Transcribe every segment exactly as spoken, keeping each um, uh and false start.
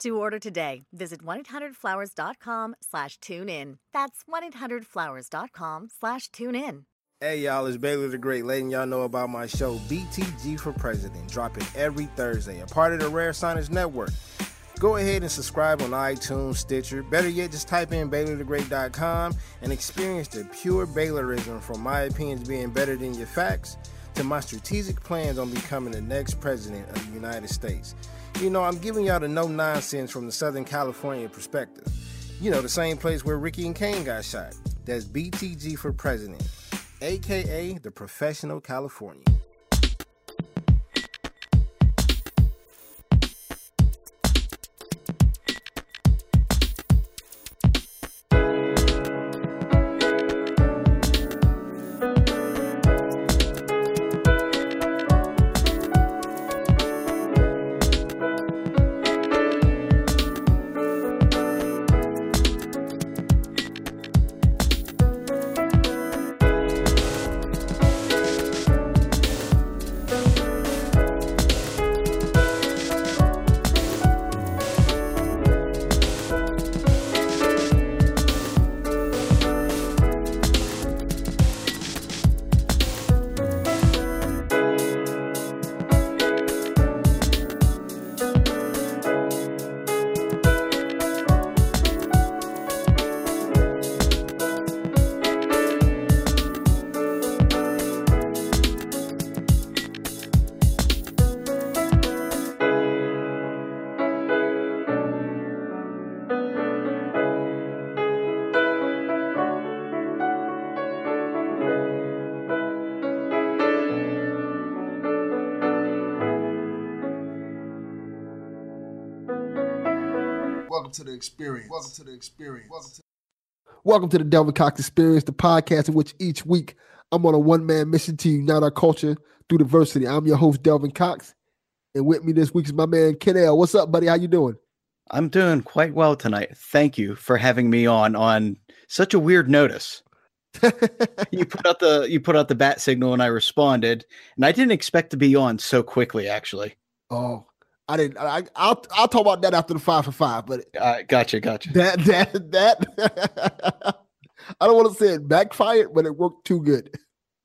To order today, visit one eight hundred flowers dot com slash tune in. That's one eight hundred flowers dot com slash tune in. Hey, y'all, it's Baylor the Great letting y'all know about my show, B T G for President, dropping every Thursday, a part of the Rare Signage Network. Go ahead and subscribe on iTunes, Stitcher. Better yet, just type in Baylor the Great dot com and experience the pure Baylorism, from my opinions being better than your facts to my strategic plans on becoming the next president of the United States. You know, I'm giving y'all the no-nonsense from the Southern California perspective. You know, the same place where Ricky and Kane got shot. That's B T G for President, a k a the Professional Californian. To the experience. Welcome to the experience. Welcome to, Welcome to the Delvin Cox Experience, the podcast in which each week I'm on a one-man mission to unite our culture through diversity. I'm your host, Delvin Cox, and with me this week is my man, Ken L. What's up, buddy? How you doing? I'm doing quite well tonight. Thank you for having me on on such a weird notice. you put out the you put out the bat signal, and I responded, and I didn't expect to be on so quickly, actually. Oh. I didn't. I, I'll I'll talk about that after the five for five. But uh, gotcha, gotcha. That that that. I don't want to say it backfired, but it worked too good.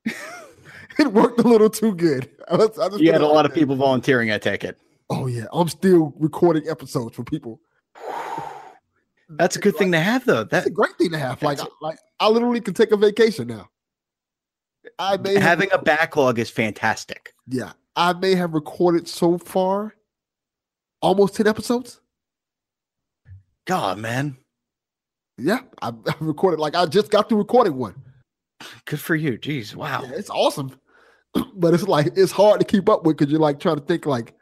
It worked a little too good. I was, I just you had a lot of people volunteering. I take it. Oh yeah, I'm still recording episodes for people. That's a good like, thing to have, though. That, that's a great thing to have. Like, I, like I literally can take a vacation now. I may having have, a backlog is fantastic. Yeah, I may have recorded so far almost ten episodes. God, man. Yeah, I, I recorded, like I just got through recording one. Good for you. Jeez, wow. Yeah, it's awesome. But it's like, it's hard to keep up with because you're like trying to think like,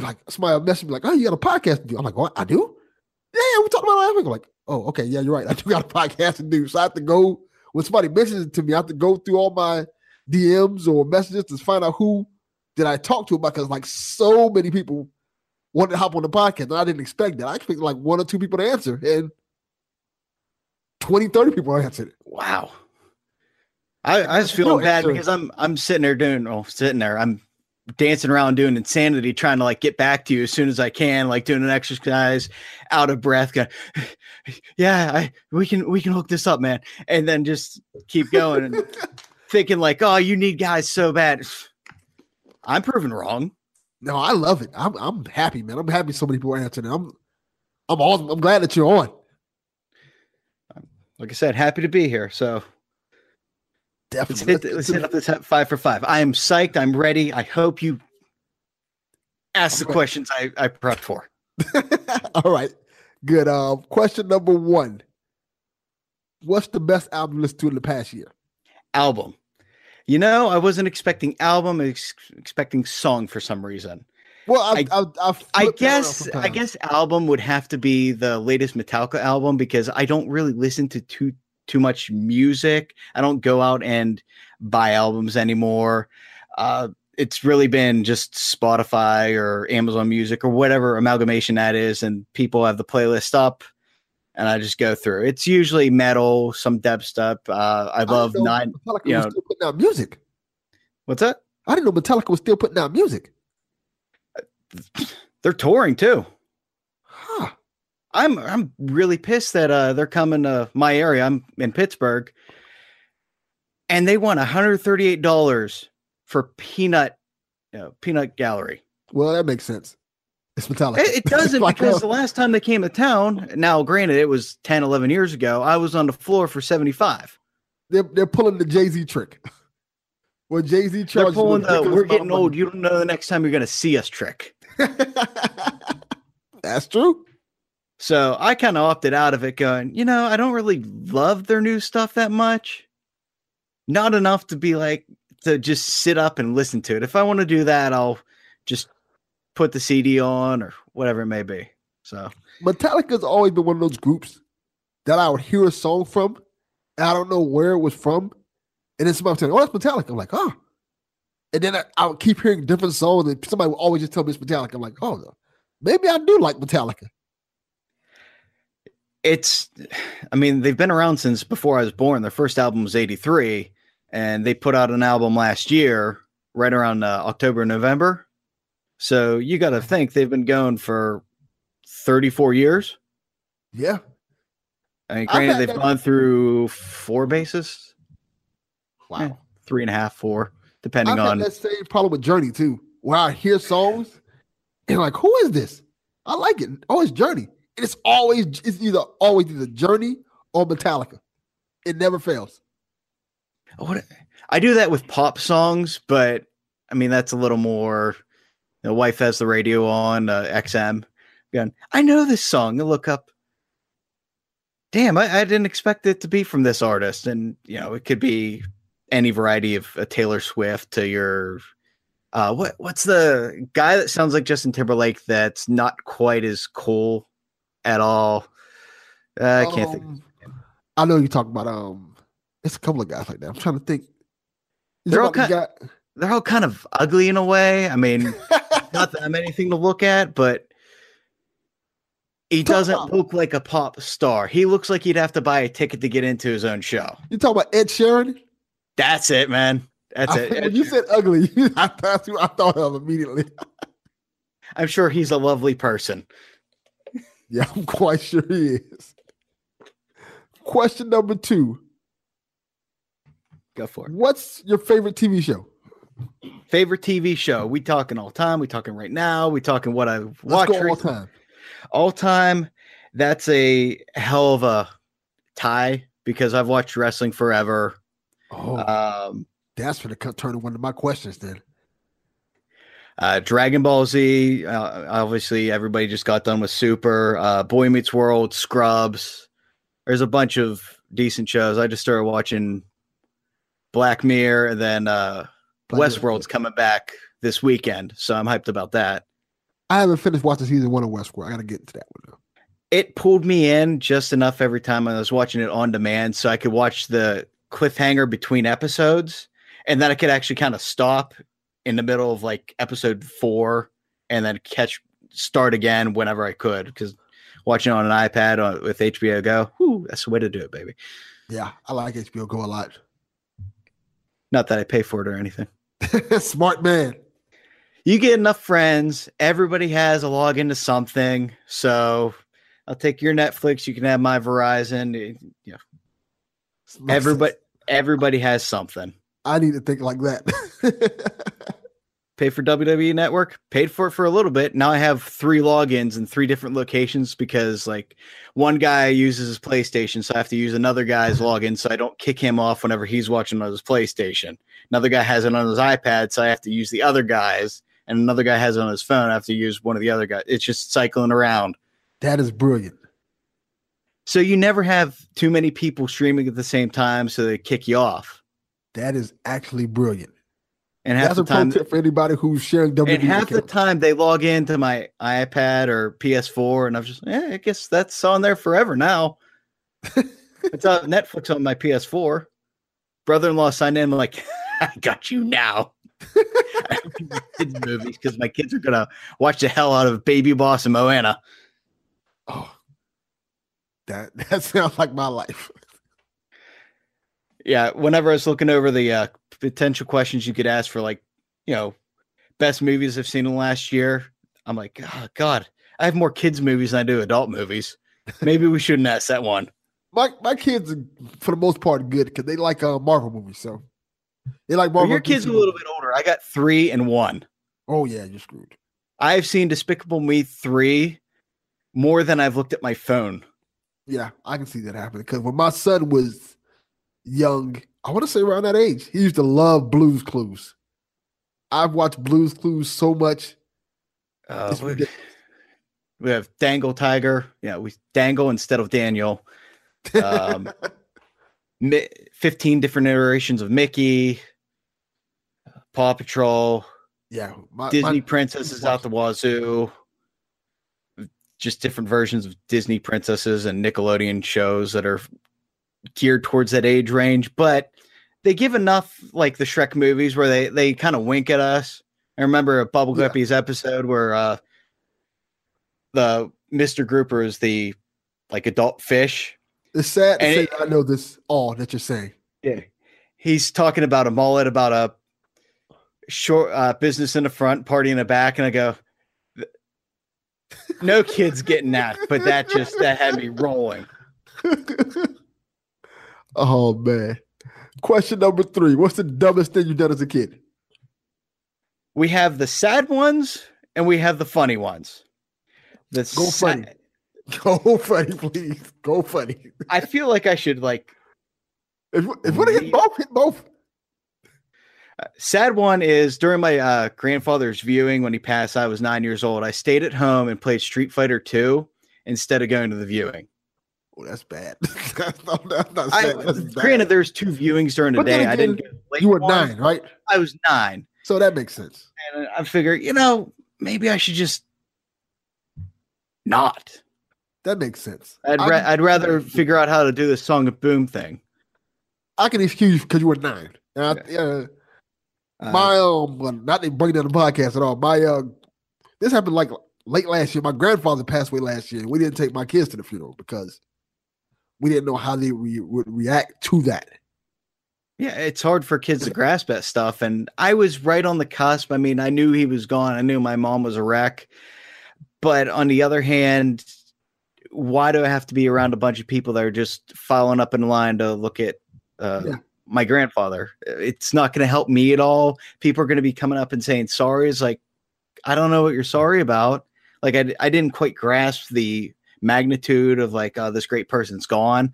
like somebody messaged me like, oh, you got a podcast to do. I'm like, what? I do? Yeah, we talked about last week. I'm like, oh, okay. Yeah, you're right. I do got a podcast to do. So I have to go, when somebody mentions it to me, I have to go through all my D Ms or messages to find out who did I talk to about, because like so many people wanted to hop on the podcast, and I didn't expect that. I expected like one or two people to answer, and twenty, thirty people answered it. Wow. I, I was feeling no bad answer. because I'm I'm sitting there doing, oh, sitting there, I'm dancing around doing insanity, trying to like get back to you as soon as I can, like doing an exercise, out of breath, going, yeah, I we can we can hook this up, man, and then just keep going and thinking like, oh, you need guys so bad. I'm proven wrong. No, I love it. I'm I'm happy, man. I'm happy so many people are answering. I'm I'm awesome. I'm glad that you're on. Like I said, happy to be here. So definitely let's hit, let's hit up this five for five. I am psyched. I'm ready. I hope you ask the questions I, I prepped for. All right. Good. Um, question number one. What's the best album listened to in the past year? Album. You know, I wasn't expecting album, ex- expecting song for some reason. Well, I I, I, I guess I guess album would have to be the latest Metallica album, because I don't really listen to too too much music. I don't go out and buy albums anymore. Uh, it's really been just Spotify or Amazon Music or whatever amalgamation that is. And people have the playlist up and I just go through. It's usually metal, some dubstep. Uh, I love I nine. Metallica you know, was still putting out music. What's that? I didn't know Metallica was still putting out music. They're touring too. Huh. I'm I'm really pissed that uh, they're coming to my area. I'm in Pittsburgh, and they want one hundred thirty-eight dollars for Peanut you know, Peanut Gallery. Well, that makes sense. It's Metallica. It, it doesn't because the last time they came to town, now granted it was ten, eleven years ago, I was on the floor for seventy-five. They're they're pulling the Jay-Z trick. Well, Jay-Z charges. They're pulling the, we're getting old. You don't know the next time you're going to see us trick. That's true. So I kind of opted out of it going, you know, I don't really love their new stuff that much. Not enough to be like, to just sit up and listen to it. If I want to do that, I'll just put the C D on or whatever it may be. So Metallica's always been one of those groups that I would hear a song from. And I don't know where it was from. And then somebody would say, oh, that's Metallica. I'm like, oh. And then I, I would keep hearing different songs. And somebody would always just tell me it's Metallica. I'm like, oh, no. Maybe I do like Metallica. It's, I mean, they've been around since before I was born. Their first album was eighty-three. And they put out an album last year, right around uh, October, November. So you got to think they've been going for thirty-four years. Yeah. I mean, granted, they've gone through four bases. Wow, eh, three and a half, four, depending I've on. I've had that same problem with Journey too, where I hear songs and like, who is this? I like it. Oh, it's Journey, and it's always it's either always either Journey or Metallica. It never fails. What I do that with pop songs, but I mean that's a little more. The you know, wife has the radio on uh, X M. Going, I know this song. I look up. Damn, I, I didn't expect it to be from this artist, and you know it could be any variety of a Taylor Swift to your, uh, what, what's the guy that sounds like Justin Timberlake? That's not quite as cool at all. Uh, I can't um, think of him. I know you're talking about, um, it's a couple of guys like that. I'm trying to think. Is they're all kind the of, they're all kind of ugly in a way. I mean, not that I'm anything to look at, but he doesn't about, look like a pop star. He looks like he'd have to buy a ticket to get into his own show. You're talking about Ed Sheeran? That's it, man. That's I, it. When you said ugly, I thought, I thought of immediately. I'm sure he's a lovely person. Yeah, I'm quite sure he is. Question number two. Go for it. What's your favorite T V show? Favorite T V show? We talking all time. We talking right now. We talking what I Let's watch. Go all time. All time. That's a hell of a tie because I've watched wrestling forever. Oh, um, that's going to turn to one of my questions then. Uh, Dragon Ball Z, uh, obviously everybody just got done with Super, uh, Boy Meets World, Scrubs. There's a bunch of decent shows. I just started watching Black Mirror, and then uh, Westworld's coming back this weekend, so I'm hyped about that. I haven't finished watching season one of Westworld. I got to get into that one now. It pulled me in just enough every time I was watching it on demand, so I could watch the cliffhanger between episodes, and then I could actually kind of stop in the middle of like episode four and then catch start again whenever I could, because watching on an iPad on, with H B O Go, whew, that's the way to do it, baby. Yeah, I like H B O Go a lot. Not that I pay for it or anything. Smart man. You get enough friends, everybody has a login to something, so I'll take your Netflix, you can have my Verizon, you know. Everybody, sense. everybody has something. I need to think like that. Pay for W W E Network. Paid for it for a little bit. Now I have three logins in three different locations because, like, one guy uses his PlayStation, so I have to use another guy's login so I don't kick him off whenever he's watching on his PlayStation. Another guy has it on his iPad, so I have to use the other guy's, and another guy has it on his phone. I have to use one of the other guys. It's just cycling around. That is brilliant. So you never have too many people streaming at the same time, so they kick you off. That is actually brilliant. And half That's the time, a pro tip for anybody who's sharing W W E. And half account. the time they log into my iPad or P S four, and I'm just, eh, I guess that's on there forever now. It's on Netflix on my P S four. Brother-in-law signed in. I'm like, I got you now. I don't do kids movies because my kids are going to watch the hell out of Baby Boss and Moana. Oh, that, that sounds like my life. Yeah, whenever I was looking over the uh, potential questions you could ask for, like, you know, best movies I've seen in the last year, I'm like, oh, God, I have more kids' movies than I do adult movies. Maybe we shouldn't ask that one. My my kids are, for the most part, good because they like uh, Marvel movies, so they like Marvel. Well, your kids are a little bit older. I got three and one. Oh, yeah, you're screwed. I've seen Despicable Me three more than I've looked at my phone. Yeah, I can see that happening because when my son was young, I want to say around that age, he used to love Blue's Clues. I've watched Blue's Clues so much. Uh, we, we have Dangle Tiger. Yeah, we dangle instead of Daniel. Um, fifteen different iterations of Mickey, Paw Patrol. Yeah, my, Disney my, princesses out the wazoo. Just different versions of Disney princesses and Nickelodeon shows that are geared towards that age range, but they give enough, like the Shrek movies, where they they kind of wink at us. I remember a Bubble Guppies yeah. episode where uh, the Mister Grouper is the like adult fish. It's sad to and say it, I know this all that you're saying. Yeah, he's talking about a mullet, about a short uh, business in the front, party in the back, and I go, "No kids getting that," but that just that had me rolling. Oh man. Question number three. What's the dumbest thing you've done as a kid? We have the sad ones and we have the funny ones. The Go sa- funny. Go funny, please. Go funny. I feel like I should like. If, if we want to hit both, hit both. Uh, sad one is during my uh, grandfather's viewing when he passed, I was nine years old. I stayed at home and played Street Fighter two instead of going to the viewing. Oh, that's bad. that's not, that's not I, that's granted, bad. There's two viewings during the but day. Again, I didn't. Get you were nine, one. Right? I was nine, so that makes sense. And I figured, you know, maybe I should just not. That makes sense. I'd ra- I'd rather figure out how to do the Song of Boom thing. I can excuse you because you were nine. And okay. I, uh, uh, my um, not they bring down the podcast at all. My uh, this happened like late last year. My grandfather passed away last year. We didn't take my kids to the funeral because. We didn't know how they re- would react to that. Yeah, it's hard for kids to grasp that stuff. And I was right on the cusp. I mean, I knew he was gone. I knew my mom was a wreck. But on the other hand, why do I have to be around a bunch of people that are just following up in line to look at uh, yeah. my grandfather? It's not going to help me at all. People are going to be coming up and saying sorry. It's like, I don't know what you're sorry about. Like, I, I didn't quite grasp the magnitude of like uh, this great person's gone.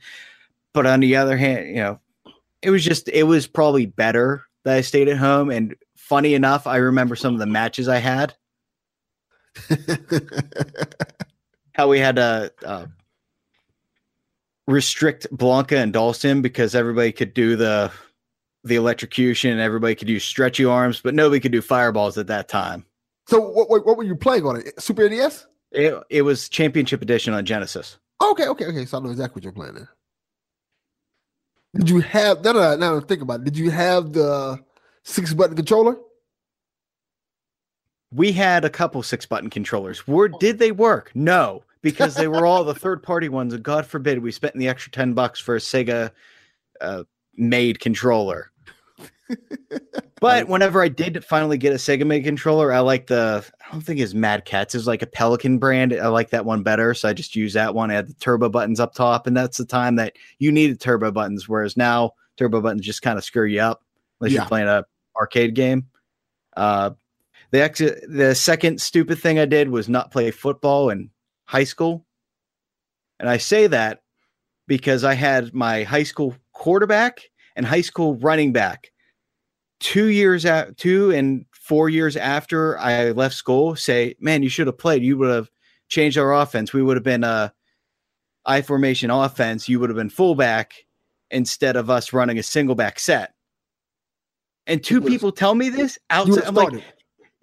But on the other hand, you know, it was just it was probably better that I stayed at home. And funny enough, I remember some of the matches I had. How we had to uh, restrict Blanca and Dawson because everybody could do the the electrocution, everybody could use stretchy arms, but nobody could do fireballs at that time. So what what were you playing on it? Super N E S? It it was Championship Edition on Genesis. Okay, okay, okay. So I know exactly what you're playing there. Did you have, now that I, now that I think about it, did you have the six-button controller? We had a couple six-button controllers. Were, did they work? No, because they were all the third-party ones, and God forbid we spent the extra ten bucks for a Sega uh, made controller. But whenever I did finally get a Sega made controller, I like the, I don't think it's Mad Catz. It's like a Pelican brand. I like that one better. So I just use that one. I had the turbo buttons up top. And that's the time that you needed turbo buttons. Whereas now turbo buttons just kind of screw you up unless yeah. you're playing a arcade game. Uh, the ex- the second stupid thing I did was not play football in high school. And I say that because I had my high school quarterback and high school running back. Two years out, two and four years after I left school, say, man, you should have played. You would have changed our offense. We would have been a I formation offense. You would have been fullback instead of us running a single back set. And two people tell me this outside. I'm like,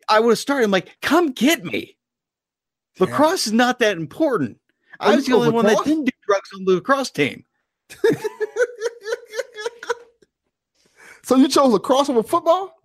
I would have started. I'm like, come get me. Lacrosse yeah. is not that important. I was the only lacrosse? one that didn't do drugs on the lacrosse team. So you chose a crossover football?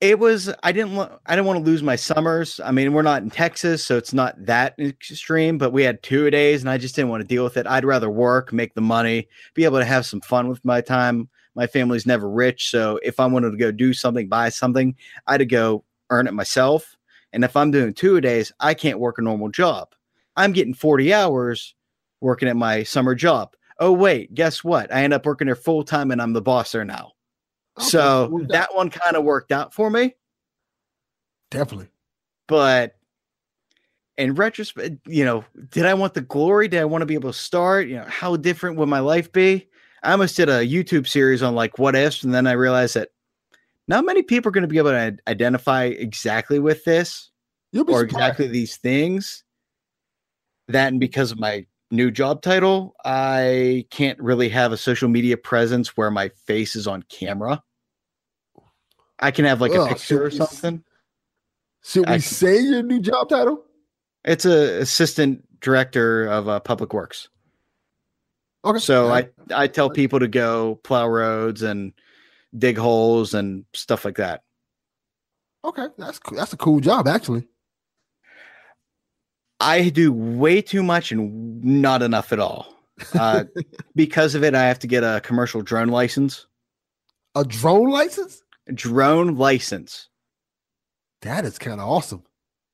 It was, I didn't want, I didn't want to lose my summers. I mean, we're not in Texas, so it's not that extreme, but we had two days and I just didn't want to deal with it. I'd rather work, make the money, be able to have some fun with my time. My family's never rich. So if I wanted to go do something, buy something, I had to go earn it myself. And if I'm doing two days, I can't work a normal job. I'm getting forty hours working at my summer job. Oh, wait, guess what? I end up working there full time and I'm the boss there now. Okay, so cool. That one kind of worked out for me. Definitely. But in retrospect, you know, did I want the glory? Did I want to be able to start? You know, how different would my life be? I almost did a YouTube series on like what ifs. And then I realized that not many people are going to be able to identify exactly with this or surprised. Exactly these things. That and because of my new job title, I can't really have a social media presence where my face is on camera. I can have like a oh, picture or something. Should we I, say your new job title? It's a assistant director of uh, public works. Okay. So I, I tell people to go plow roads and dig holes and stuff like that. Okay. That's cool. That's a cool job, actually. I do way too much and not enough at all. Uh, because of it, I have to get a commercial drone license. A drone license? A drone license. That is kind of awesome.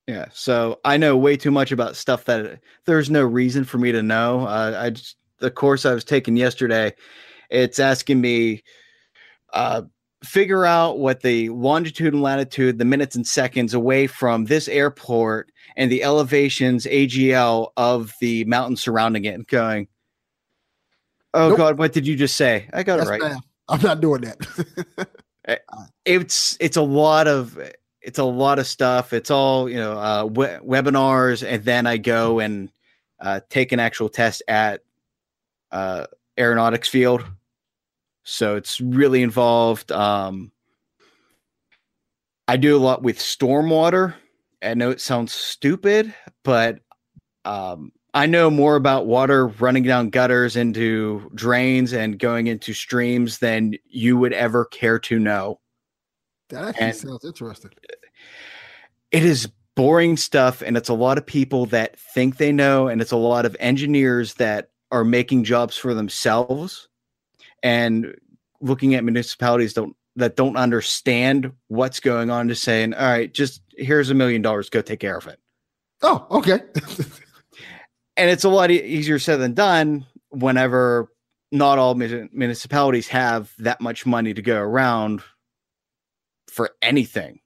Yeah. So I know way too much about stuff that there's no reason for me to know. Uh, I just, the course I was taking yesterday, it's asking me uh, figure out what the longitude and latitude, the minutes and seconds away from this airport and the elevations A G L of the mountain surrounding it, and going, oh nope. God, what did you just say? I got That's it right. Bad. I'm not doing that. it's, it's a lot of, it's a lot of stuff. It's all, you know, uh, we- webinars. And then I go and uh, take an actual test at uh, aeronautics field. So it's really involved. Um, I do a lot with stormwater. I know it sounds stupid, but um, I know more about water running down gutters into drains and going into streams than you would ever care to know. That actually and sounds interesting. It is boring stuff, and it's a lot of people that think they know, and it's a lot of engineers that are making jobs for themselves and looking at municipalities don't that don't understand what's going on to saying, all right, just here's a million dollars, go take care of it. Oh, okay. And it's a lot easier said than done whenever not all municipalities have that much money to go around for anything.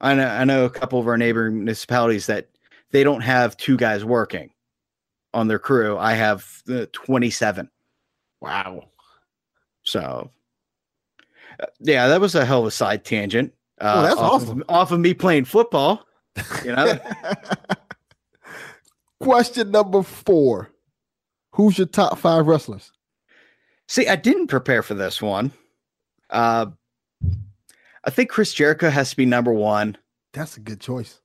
I know, I know a couple of our neighboring municipalities that they don't have two guys working on their crew. I have uh, twenty-seven. Wow. So yeah, that was a hell of a side tangent. Uh, oh, that's off awesome. Of, off of me playing football, you know. Question number four: who's your top five wrestlers? See, I didn't prepare for this one. Uh, I think Chris Jericho has to be number one. That's a good choice.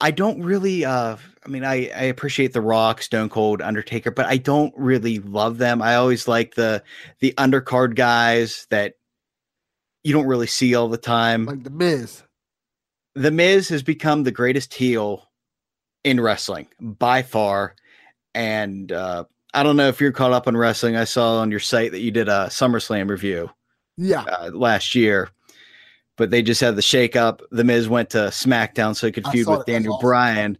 I don't really. Uh, I mean, I, I appreciate The Rock, Stone Cold, Undertaker, but I don't really love them. I always like the the undercard guys that you don't really see all the time. Like The Miz. The Miz has become the greatest heel in wrestling by far. And uh, I don't know if you're caught up on wrestling. I saw on your site that you did a SummerSlam review yeah, uh, last year, but they just had the shakeup. The Miz went to SmackDown so he could feud with Daniel Bryan.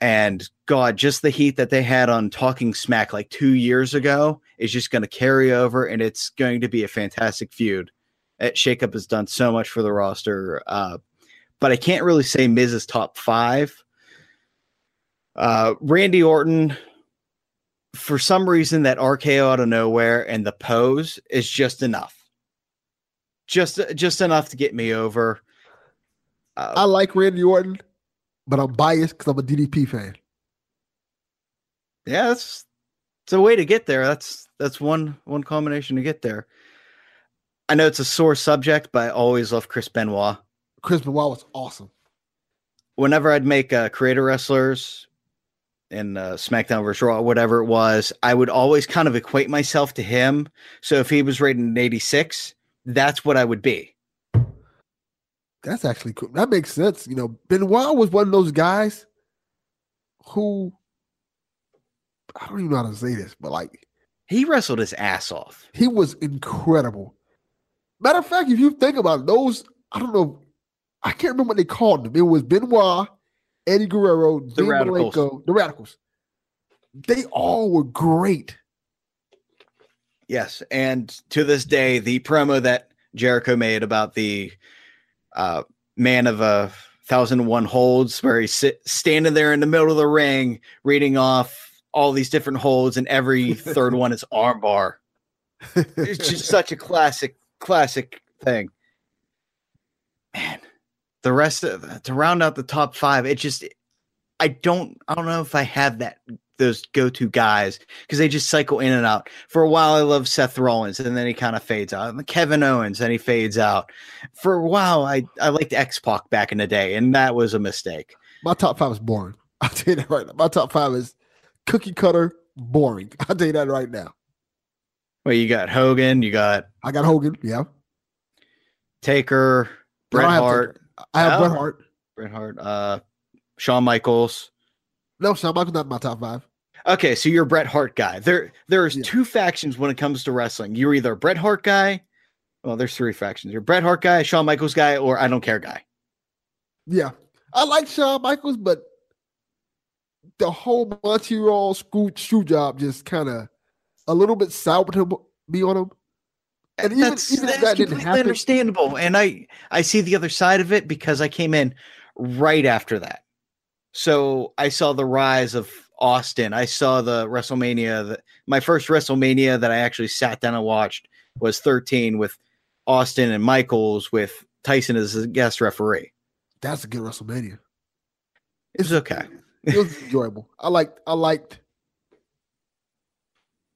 And God, just the heat that they had on Talking Smack like two years ago is just going to carry over, and it's going to be a fantastic feud. Shakeup has done so much for the roster, uh, but I can't really say Miz is top five. Uh, Randy Orton, for some reason, that R K O out of nowhere and the pose is just enough. Just, just enough to get me over. Uh, I like Randy Orton, but I'm biased because I'm a D D P fan. Yeah, that's it's a way to get there. That's that's one one combination to get there. I know it's a sore subject, but I always love Chris Benoit. Chris Benoit was awesome. Whenever I'd make uh, creator wrestlers, in uh, SmackDown versus Raw, whatever it was, I would always kind of equate myself to him. So if he was rated an eighty-six, that's what I would be. That's actually cool. That makes sense. You know, Benoit was one of those guys who, I don't even know how to say this, but like, he wrestled his ass off. He was incredible. Matter of fact, if you think about those, I don't know, I can't remember what they called them. It was Benoit, Eddie Guerrero, the Radicals. Malenko, the Radicals. They all were great. Yes, and to this day, the promo that Jericho made about the uh, man of a thousand and one holds, where he's sit, standing there in the middle of the ring, reading off all these different holds, and every third one is armbar. It's just such a classic, classic thing. Man, the rest of, to round out the top five, it just, I don't, I don't know if I have that, those go-to guys, because they just cycle in and out. For a while, I love Seth Rollins, and then he kind of fades out. And Kevin Owens, and he fades out. For a while, I, I liked X-Pac back in the day, and that was a mistake. My top five is boring. I'll tell you that right now. My top five is cookie cutter boring. I'll tell you that right now. Well, you got Hogan, you got... I got Hogan, yeah. Taker, Bret Hart. I have, I have oh, Bret Hart. Bret Hart. Uh, Shawn Michaels. No, Shawn Michaels not in my top five. Okay, so you're a Bret Hart guy. There, There's yeah. two factions when it comes to wrestling. You're either a Bret Hart guy. Well, there's three factions. You're a Bret Hart guy, Shawn Michaels guy, or I don't care guy. Yeah. I like Shawn Michaels, but the whole Montreal school shoe job just kind of a little bit soured him, be on him. And even, that's even that's that completely happen, understandable. And I, I see the other side of it because I came in right after that. So I saw the rise of Austin. I saw the WrestleMania. The, my first WrestleMania that I actually sat down and watched was thirteen with Austin and Michaels with Tyson as a guest referee. That's a good WrestleMania. It's okay. It was enjoyable. I liked. I liked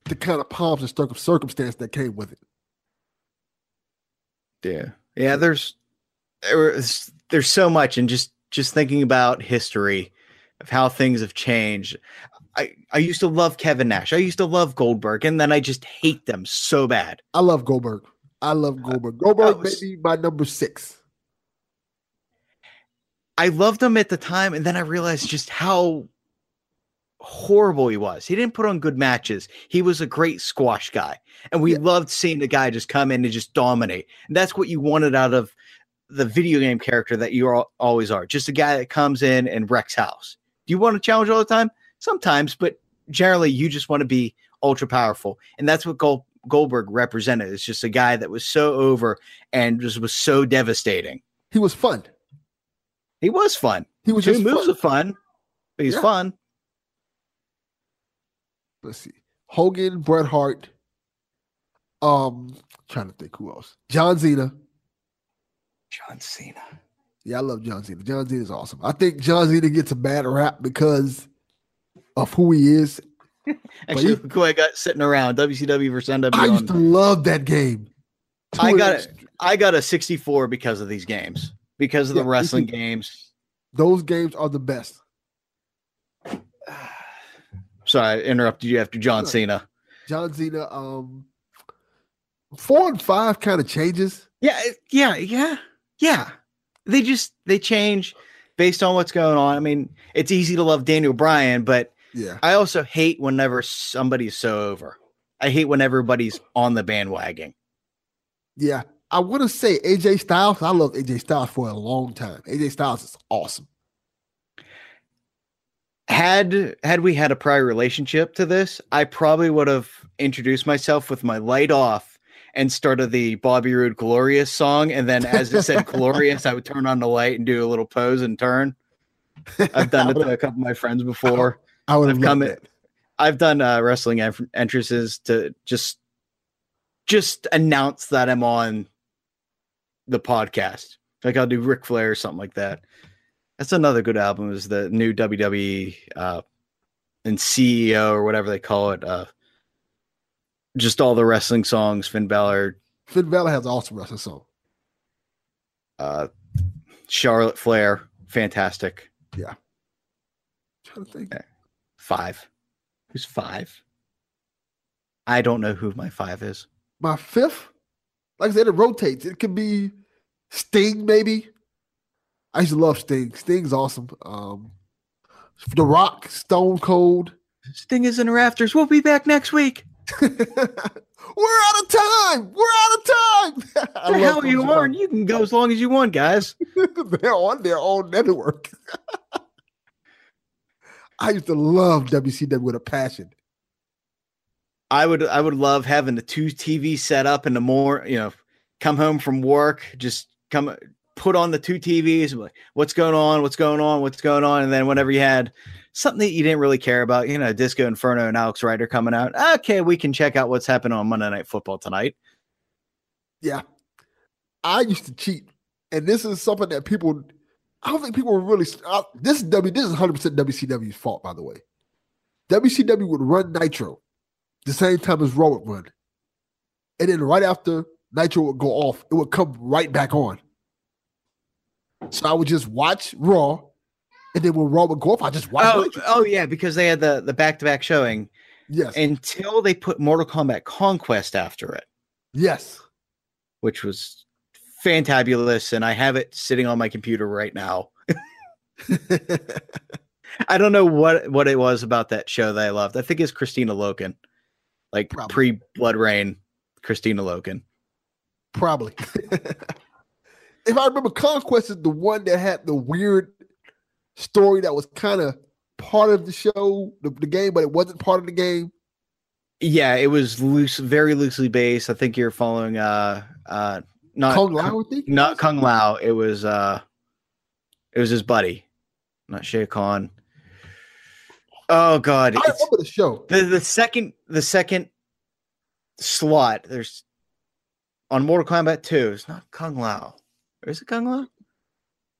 the kind of pomps and circumstance that came with it. Yeah, yeah. There's there's there's so much, and just just thinking about history of how things have changed. I I used to love Kevin Nash. I used to love Goldberg, and then I just hate them so bad. I love Goldberg. I love Goldberg. Goldberg was, may be my number six. I loved him at the time, and then I realized just how horrible he was. He didn't put on good matches. He was a great squash guy, and we yeah. loved seeing the guy just come in and just dominate. And that's what you wanted out of the video game character that you all, always are. Just a guy that comes in and wrecks house. Do you want to challenge all the time? Sometimes, but generally you just want to be ultra powerful. And that's what Gold, Goldberg represented. It's just a guy that was so over and just was so devastating. He was fun. He was fun. He was Two just moves fun. Of fun, but he's yeah. fun. Let's see. Hogan, Bret Hart. Um, trying to think who else. John Cena. John Cena. Yeah, I love John Cena. John Cena's awesome. I think John Cena gets a bad rap because of who he is. Actually, he, who I got sitting around, W C W versus N W O. I used to love that game. Two I got a, I got a sixty-four because of these games. Because of yeah, the wrestling see, games. Those games are the best. Sorry, I interrupted you after John Cena. John Cena, um, four and five kind of changes. Yeah, yeah, yeah, yeah. They just, they change based on what's going on. I mean, it's easy to love Daniel Bryan, but yeah. I also hate whenever somebody's so over. I hate when everybody's on the bandwagon. Yeah. I want to say A J Styles. I love A J Styles for a long time. A J Styles is awesome. Had had we had a prior relationship to this, I probably would have introduced myself with my light off and started the Bobby Roode Glorious song. And then as it said Glorious, I would turn on the light and do a little pose and turn. I've done it to a couple of my friends before. I would have come in. I've done uh, wrestling entrances to just just announce that I'm on the podcast. Like I'll do Ric Flair or something like that. That's another good album is the new W W E uh, and C E O or whatever they call it. Uh, just all the wrestling songs. Finn Balor. Finn Balor has an awesome wrestling song. Uh, Charlotte Flair. Fantastic. Yeah. I'm trying to think. Five. Who's five? I don't know who my five is. My fifth? Like I said, it rotates. It could be Sting, maybe. I used to love Sting. Sting's awesome. Um, The Rock, Stone Cold. Sting is in the rafters. We'll be back next week. We're out of time. We're out of time. The hell you are, and you can go as long as you want, guys. They're on their own network. I used to love W C W with a passion. I would, I would love having the two T Vs set up in the morning. You know, come home from work, just come put on the two T Vs. And like, what's going on? What's going on? What's going on? And then whenever you had something that you didn't really care about, you know, Disco Inferno and Alex Rider coming out. Okay, we can check out what's happening on Monday Night Football tonight. Yeah, I used to cheat, and this is something that people. I don't think people were really. Uh, this is W. This is one hundred percent W C W's fault, by the way. W C W would run Nitro the same time as Raw would run, and then right after Nitro would go off, it would come right back on. So I would just watch Raw, and then when Raw would go off, I just watch. Oh, Nitro. Oh yeah, because they had the the back to back showing. Yes. Until they put Mortal Kombat Conquest after it. Yes. Which was fantabulous, and I have it sitting on my computer right now. I don't know what, what it was about that show that I loved. I think it's Christina Loken, like pre Blood Rain, Christina Loken. Probably. If I remember, Conquest is the one that had the weird story that was kind of part of the show, the, the game, but it wasn't part of the game. Yeah, it was loose, very loosely based. I think you're following. Uh, uh, Not Kung Lao, I think? Not Kung Lao. It was uh, it was his buddy, not Shere Khan. Oh God! I it's, remember the show. The, the second the second slot there's on Mortal Kombat two. It's not Kung Lao. Or is it Kung Lao?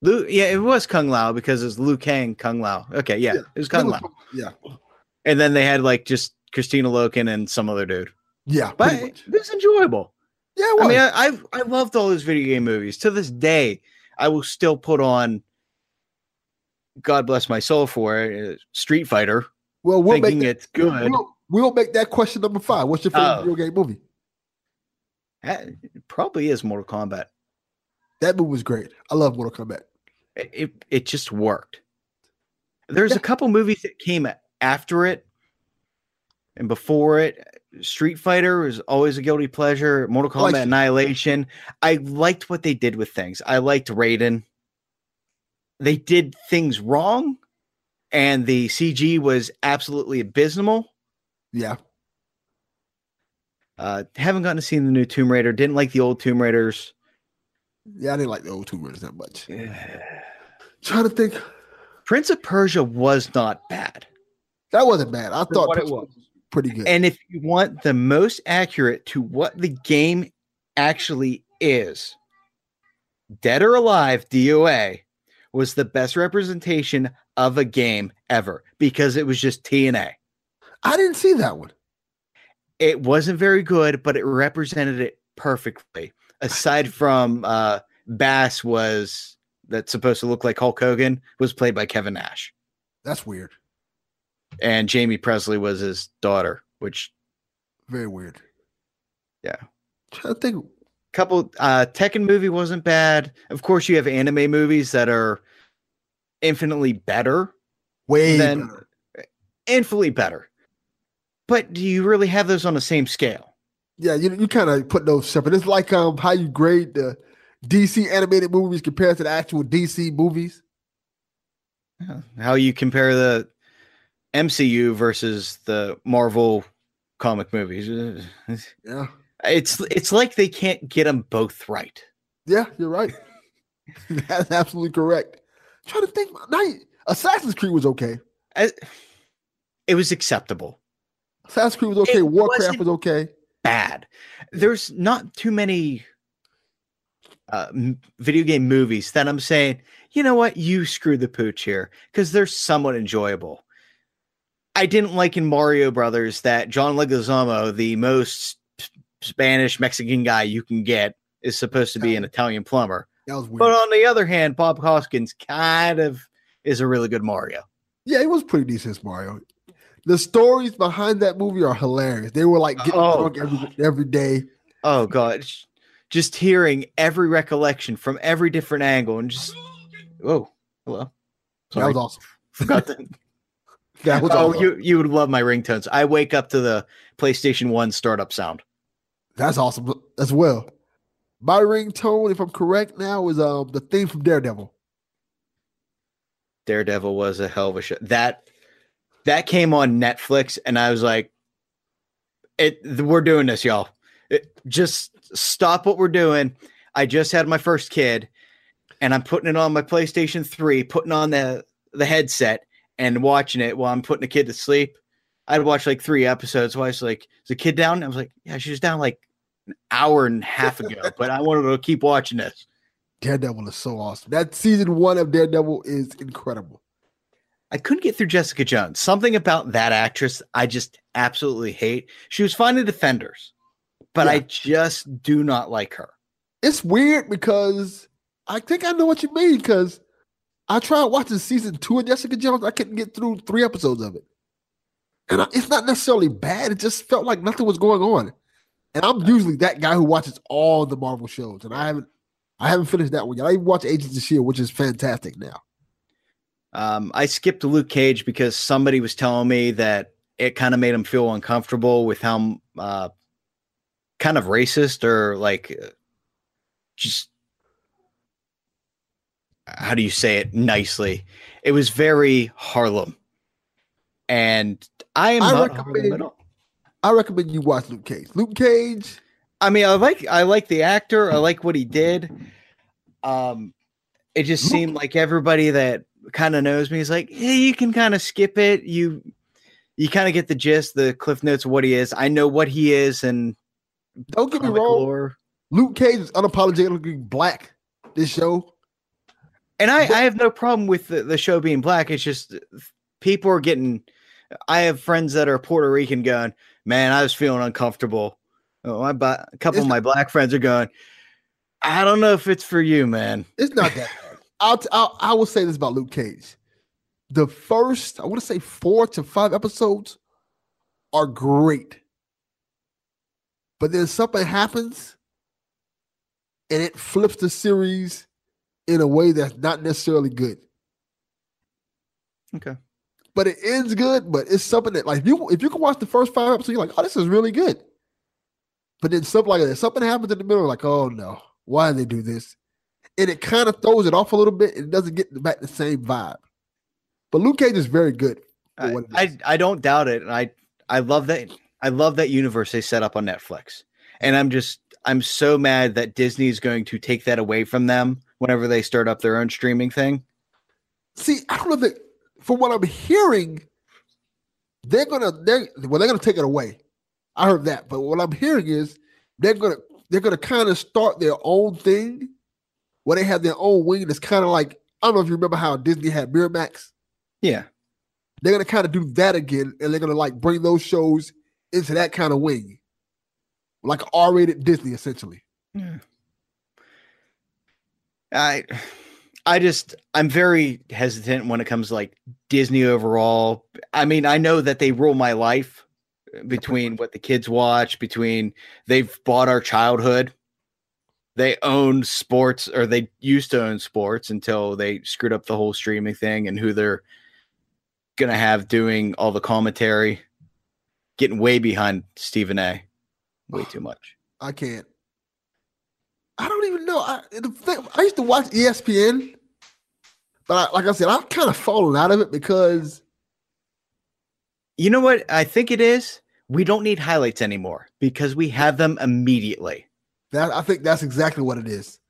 Lu, yeah, it was Kung Lao because it's Liu Kang Kung Lao. Okay, yeah, yeah. It was Kung Lao. Yeah, and then they had like just Christina Loken and some other dude. Yeah, but it was enjoyable. Yeah, I mean, I I've, I loved all those video game movies. To this day, I will still put on, God bless my soul for it, uh, Street Fighter. Well, we'll thinking make that, it's good. We'll, we'll make that question number five. What's your favorite uh, video game movie? That, it probably is Mortal Kombat. That movie was great. I love Mortal Kombat. It it, it just worked. There's yeah. a couple movies that came after it and before it. Street Fighter is always a guilty pleasure. Mortal Kombat like Annihilation. I liked what they did with things. I liked Raiden. They did things wrong, and the C G was absolutely abysmal. Yeah. Uh, haven't gotten to see the new Tomb Raider. Didn't like the old Tomb Raiders. Yeah, I didn't like the old Tomb Raiders that much. Yeah. Trying to think. Prince of Persia was not bad. That wasn't bad. I For thought what it was. Pretty good. And if you want the most accurate to what the game actually is, Dead or Alive D O A was the best representation of a game ever because it was just T N A. I didn't see that one. It wasn't very good, but it represented it perfectly. Aside from uh, Bass was that's supposed to look like Hulk Hogan was played by Kevin Nash. That's weird. And Jamie Presley was his daughter, which very weird. Yeah, I think couple uh, Tekken movie wasn't bad. Of course, you have anime movies that are infinitely better, way than, better. infinitely better. But do you really have those on the same scale? Yeah, you you kind of put those separate. It's like um how you grade the D C animated movies compared to the actual D C movies. Yeah. How you compare the M C U versus the Marvel comic movies. Yeah. It's it's like they can't get them both right. Yeah, you're right. That's absolutely correct. I'm trying to think. Night Assassin's Creed was okay. I, it was acceptable. Assassin's Creed was okay. It Warcraft was okay. Bad. There's not too many uh, video game movies that I'm saying, you know what? You screw the pooch here because they're somewhat enjoyable. I didn't like in Mario Brothers that John Leguizamo, the most Spanish Mexican guy you can get, is supposed to be an Italian plumber. That was weird. But on the other hand, Bob Hoskins kind of is a really good Mario. Yeah, he was pretty decent as Mario. The stories behind that movie are hilarious. They were like getting oh, drunk every, every day. Oh, God. Just hearing every recollection from every different angle and just, whoa, hello. Sorry. That was awesome. Forgot that. That was oh, awesome. you, you would love my ringtones. I wake up to the PlayStation one startup sound. That's awesome as well. My ringtone, if I'm correct now, is um the theme from Daredevil. Daredevil was a hell of a show. That that came on Netflix, and I was like, "It, we're doing this, y'all. It, just stop what we're doing." I just had my first kid, and I'm putting it on my PlayStation three, putting on the, the headset, and watching it while I'm putting the kid to sleep. I'd watch like three episodes. Why? It's like, is the kid down? I was like, yeah, she was down like an hour and a half ago, but I wanted to keep watching this. Daredevil is so awesome. That season one of Daredevil is incredible. I couldn't get through Jessica Jones. Something about that actress I just absolutely hate. She was fine in Defenders, but yeah. I just do not like her. It's weird because I think I know what you mean, because I tried watching season two of Jessica Jones. I couldn't get through three episodes of it. And I, it's not necessarily bad. It just felt like nothing was going on. And I'm usually that guy who watches all the Marvel shows. And I haven't I haven't finished that one yet. I even watched Agents of S H I E L D, which is fantastic now. Um, I skipped Luke Cage because somebody was telling me that it kind of made him feel uncomfortable with how uh, kind of racist or like just, how do you say it nicely? It was very Harlem. And I am I not Harlem at all. I recommend you watch Luke Cage. Luke Cage. I mean, I like I like the actor. I like what he did. Um, it just seemed like everybody that kind of knows me is like, hey, you can kind of skip it. You you kind of get the gist, the cliff notes of what he is. I know what he is, and don't get me wrong. Lore. Luke Cage is unapologetically black. This show, and I, but- I have no problem with the, the show being black. It's just people are getting. I have friends that are Puerto Rican going, man, I was feeling uncomfortable. Oh, I bought a couple it's of my black friends are going, I don't know if it's for you, man. It's not that bad. I'll, I'll, I will say this about Luke Cage. The first, I want to say four to five episodes are great. But then something happens and it flips the series in a way that's not necessarily good. Okay. But it ends good, but it's something that, like, if you, if you can watch the first five episodes, you're like, oh, this is really good. But then something like that, something happens in the middle, like, oh, no, why did they do this? And it kind of throws it off a little bit. And it doesn't get back the same vibe. But Luke Cage is very good. For I, what it is. I, I don't doubt it. And I, I love that. I love that universe they set up on Netflix. And I'm just, I'm so mad that Disney is going to take that away from them whenever they start up their own streaming thing. See, I don't know that. From what I'm hearing, they're gonna they well they're gonna take it away. I heard that, but what I'm hearing is they're gonna they're gonna kind of start their own thing where they have their own wing. That's kind of like, I don't know if you remember how Disney had Miramax. Yeah, they're gonna kind of do that again, and they're gonna like bring those shows into that kind of wing, like R-rated Disney essentially. Yeah. I. I just, I'm very hesitant when it comes to like Disney overall. I mean, I know that they rule my life between what the kids watch, between they've bought our childhood. They own sports, or they used to own sports until they screwed up the whole streaming thing and who they're going to have doing all the commentary. Getting way behind Stephen A. Way too much. I can't. I don't even know. I, the thing, I used to watch E S P N, but I, like I said, I've kind of fallen out of it because... You know what I think it is? We don't need highlights anymore because we have them immediately. That I think that's exactly what it is.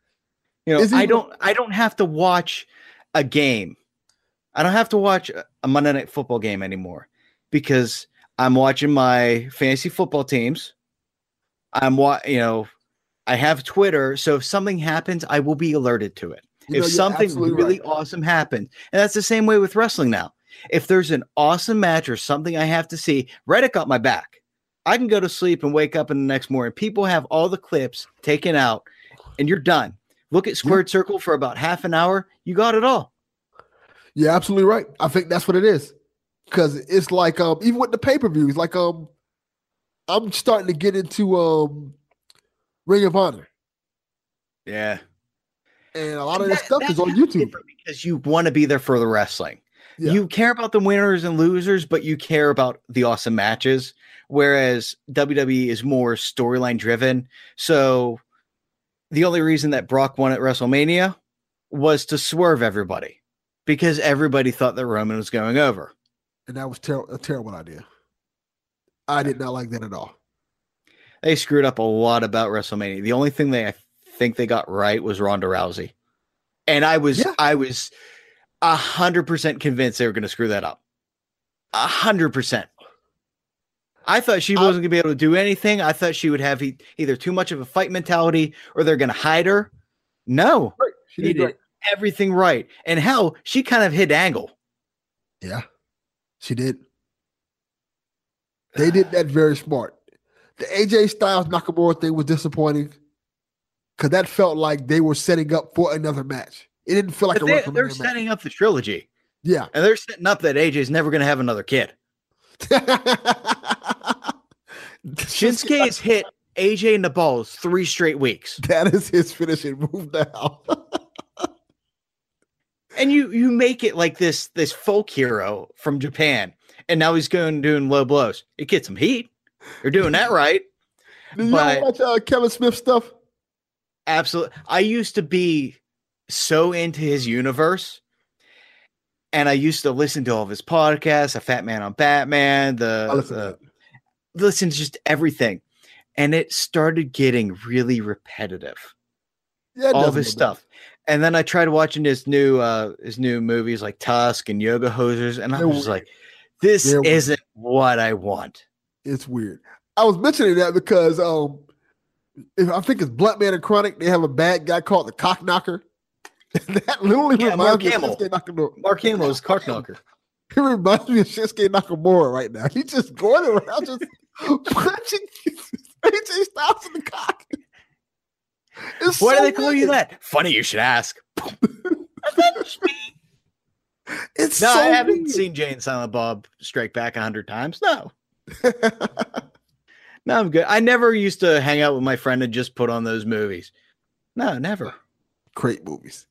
You know, is I don't I don't have to watch a game. I don't have to watch a Monday Night Football game anymore because I'm watching my fantasy football teams. I'm watching, you know... I have Twitter, so if something happens, I will be alerted to it. You know, if something really right. awesome happens, and that's the same way with wrestling now. If there's an awesome match or something I have to see, Reddit got my back. I can go to sleep and wake up in the next morning. People have all the clips taken out, and you're done. Look at Squared yeah. Circle for about half an hour. You got it all. You're absolutely right. I think that's what it is. because it's like um even with the pay-per-views, like um I'm starting to get into um Ring of Honor. Yeah. And a lot and of that, that stuff that is on YouTube. Because you want to be there for the wrestling. Yeah. You care about the winners and losers, but you care about the awesome matches. Whereas W W E is more storyline driven. So the only reason that Brock won at WrestleMania was to swerve everybody because everybody thought that Roman was going over. And that was ter- a terrible idea. I did not like that at all. They screwed up a lot about WrestleMania. The only thing they I think they got right was Ronda Rousey. And I was, yeah. I was a hundred percent convinced they were going to screw that up. A hundred percent. I thought she wasn't going to be able to do anything. I thought she would have he, either too much of a fight mentality or they're going to hide her. No, right. She did, did right. everything right. And hell, she kind of hit Angle. Yeah, she did. They did that very smart. The A J Styles Nakamura thing was disappointing because that felt like they were setting up for another match. It didn't feel like but a they, they're match. setting up the trilogy. Yeah, and they're setting up that A J's never going to have another kid. Shinsuke has hit A J in the balls three straight weeks. That is his finishing move now. And you you make it like this this folk hero from Japan, and now he's going doing low blows. It gets some heat. You're doing that right. Did you but, watch uh, Kevin Smith stuff? Absolutely. I used to be so into his universe. And I used to listen to all of his podcasts, A Fat Man on Batman, the, listen, the to listen to just everything. And it started getting really repetitive. Yeah, all of his stuff. That. And then I tried watching his new uh, his new movies like Tusk and Yoga Hosers. And I They're was just like, this They're isn't weird. What I want. It's weird. I was mentioning that because um, if I think it's Blunt Man and Chronic, they have a bad guy called the Cock Knocker. That literally yeah, reminds Mark me Hamill. of Shinsuke Nakamura. Mark Hamill is Cock Knocker. It reminds me of Shinsuke Nakamura right now. He's just going around just punching A J Styles in the cock. It's Why so do they call weird. you that? Funny you should ask. It's no, so I haven't weird. seen Jay and Silent Bob Strike Back a hundred times. No. No, I'm good. I never used to hang out with my friend and just put on those movies. No, never. Great movies.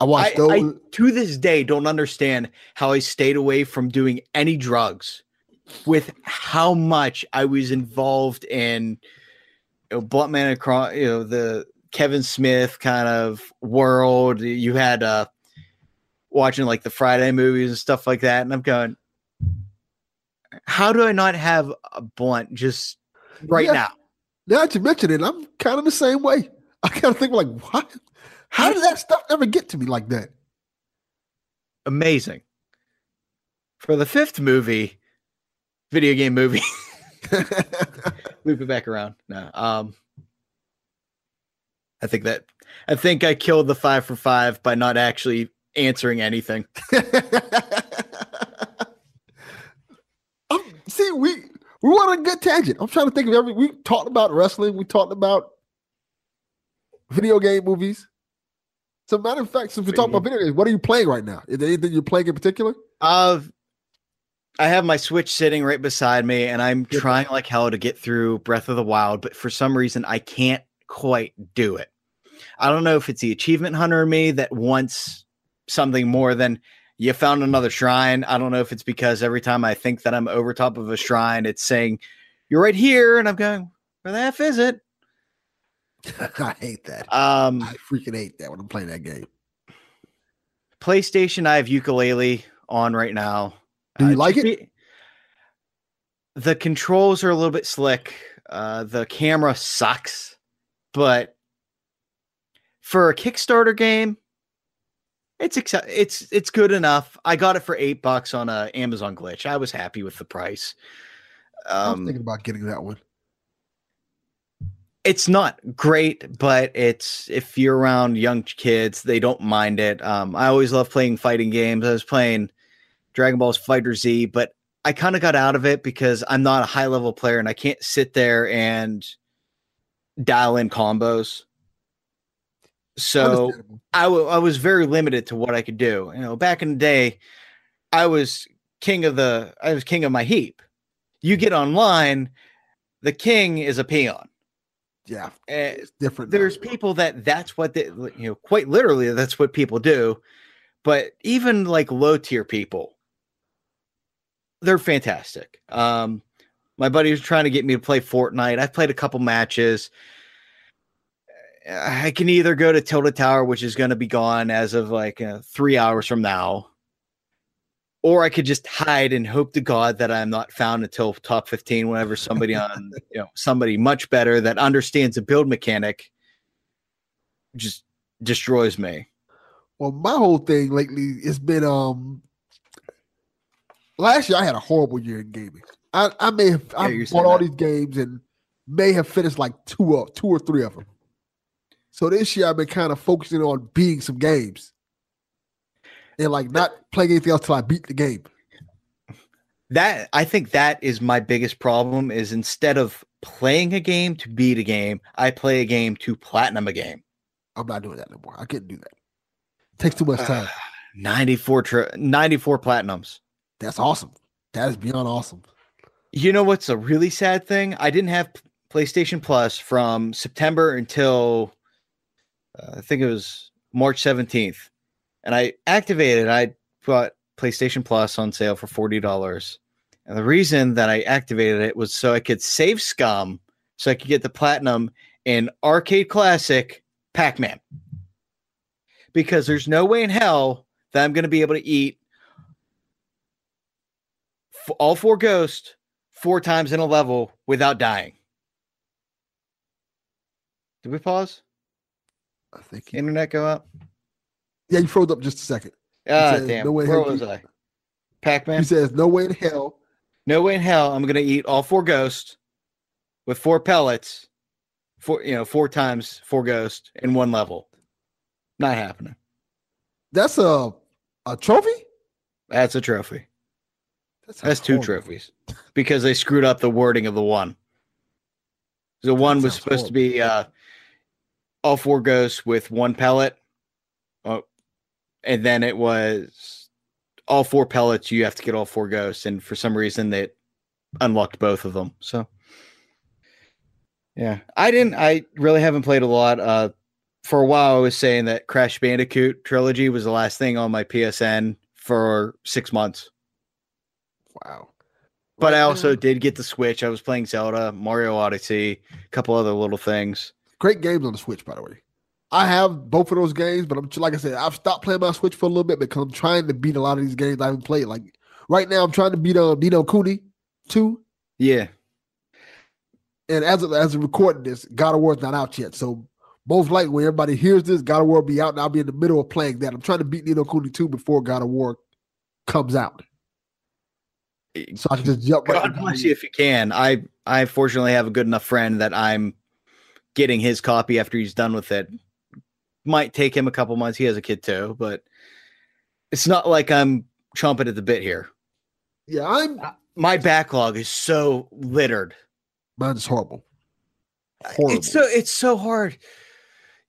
I watched I, those. I, to this day, don't understand how I stayed away from doing any drugs with how much I was involved in you know, Blunt Man and Cron- you know, the Kevin Smith kind of world. You had uh, watching like the Friday movies and stuff like that. And I'm going, how do I not have a blunt just right yeah. now? Now that you mention it, I'm kind of the same way. I kind of think like, what? How did that stuff ever get to me like that? Amazing. For the fifth movie, video game movie. Loop it back around. No, um, I think that I think I killed the five for five by not actually answering anything. I'm, see, we we were on a good tangent. I'm trying to think of every. We talked about wrestling. We talked about video game movies. So, matter of fact, since we're talking about video games, what are you playing right now? Is there anything you're playing in particular? Uh, I have my Switch sitting right beside me, and I'm trying like hell to get through Breath of the Wild, but for some reason, I can't quite do it. I don't know if it's the achievement hunter in me that wants something more than you found another shrine. I don't know if it's because every time I think that I'm over top of a shrine, it's saying, you're right here, and I'm going, where the F is it? I hate that. Um, I freaking hate that when I'm playing that game. PlayStation, I have Yooka-Laylee on right now. Do you uh, like it? Be, the controls are a little bit slick. Uh, the camera sucks. But for a Kickstarter game, it's exce- it's it's good enough. I got it for eight bucks on a Amazon glitch. I was happy with the price. Um, I was thinking about getting that one. It's not great, but it's if you're around young kids, they don't mind it. Um, I always love playing fighting games. I was playing Dragon Ball's Fighter Z, but I kind of got out of it because I'm not a high level player and I can't sit there and dial in combos. So I, w- I was very limited to what I could do. You know, back in the day, I was king of the, I was king of my heap. You get online, the king is a peon. Yeah, it's different. There's now. people that that's what they, you know, quite literally, that's what people do. But even like low tier people, they're fantastic. Um, my buddy was trying to get me to play Fortnite. I played a couple matches. I can either go to Tilted Tower, which is going to be gone as of like uh, three hours from now, or I could just hide and hope to God that I'm not found until top fifteen, whenever somebody on, you know, somebody much better that understands the build mechanic just destroys me. Well, my whole thing lately has been, um, last year I had a horrible year in gaming. I, I may have yeah, I bought all that. these games and may have finished like two or, two or three of them. So this year I've been kind of focusing on beating some games and like not playing anything else till I beat the game. That I think that is my biggest problem is instead of playing a game to beat a game, I play a game to platinum a game. I'm not doing that no more. I can't do that. It takes too much time. Uh, ninety-four, tri- ninety-four platinums. That's awesome. That is beyond awesome. You know what's a really sad thing? I didn't have PlayStation Plus from September until uh, I think it was March seventeenth. And I activated, I bought PlayStation Plus on sale for forty dollars. And the reason that I activated it was so I could save scum, so I could get the platinum in arcade classic Pac-Man. Because there's no way in hell that I'm going to be able to eat f- all four ghosts four times in a level without dying. Did we pause? I think internet go up. Yeah, you froze up just a second. Ah, says, damn. No way Where was you. I? Pac-Man? He says, no way in hell. No way in hell I'm going to eat all four ghosts with four pellets, four, you know, four times four ghosts in one level. Not happening. That's a a trophy? That's a trophy. That's, That's two horrible. trophies because they screwed up the wording of the one. The one was supposed horrible. to be uh, all four ghosts with one pellet. Oh. And then it was all four pellets. You have to get all four ghosts. And for some reason, they unlocked both of them. So, yeah, I didn't, I really haven't played a lot. Uh, for a while, I was saying that Crash Bandicoot trilogy was the last thing on my P S N for six months. Wow. But wow. I also did get the Switch. I was playing Zelda, Mario Odyssey, a couple other little things. Great games on the Switch, by the way. I have both of those games, but I'm like I said, I've stopped playing my Switch for a little bit because I'm trying to beat a lot of these games I haven't played. Like right now, I'm trying to beat um, Nino Cooney two. Yeah. And as of, as of recording this, God of War's not out yet. So most likely when everybody hears this, God of War will be out and I'll be in the middle of playing that. I'm trying to beat Nino Cooney two before God of War comes out. So I can just jump right God bless you if you can. I, I fortunately have a good enough friend that I'm getting his copy after he's done with it. Might take him a couple months. He has a kid too, but it's not like I'm chomping at the bit here. Yeah, I'm. My backlog is so littered. Mine's horrible. Horrible. It's so it's so hard.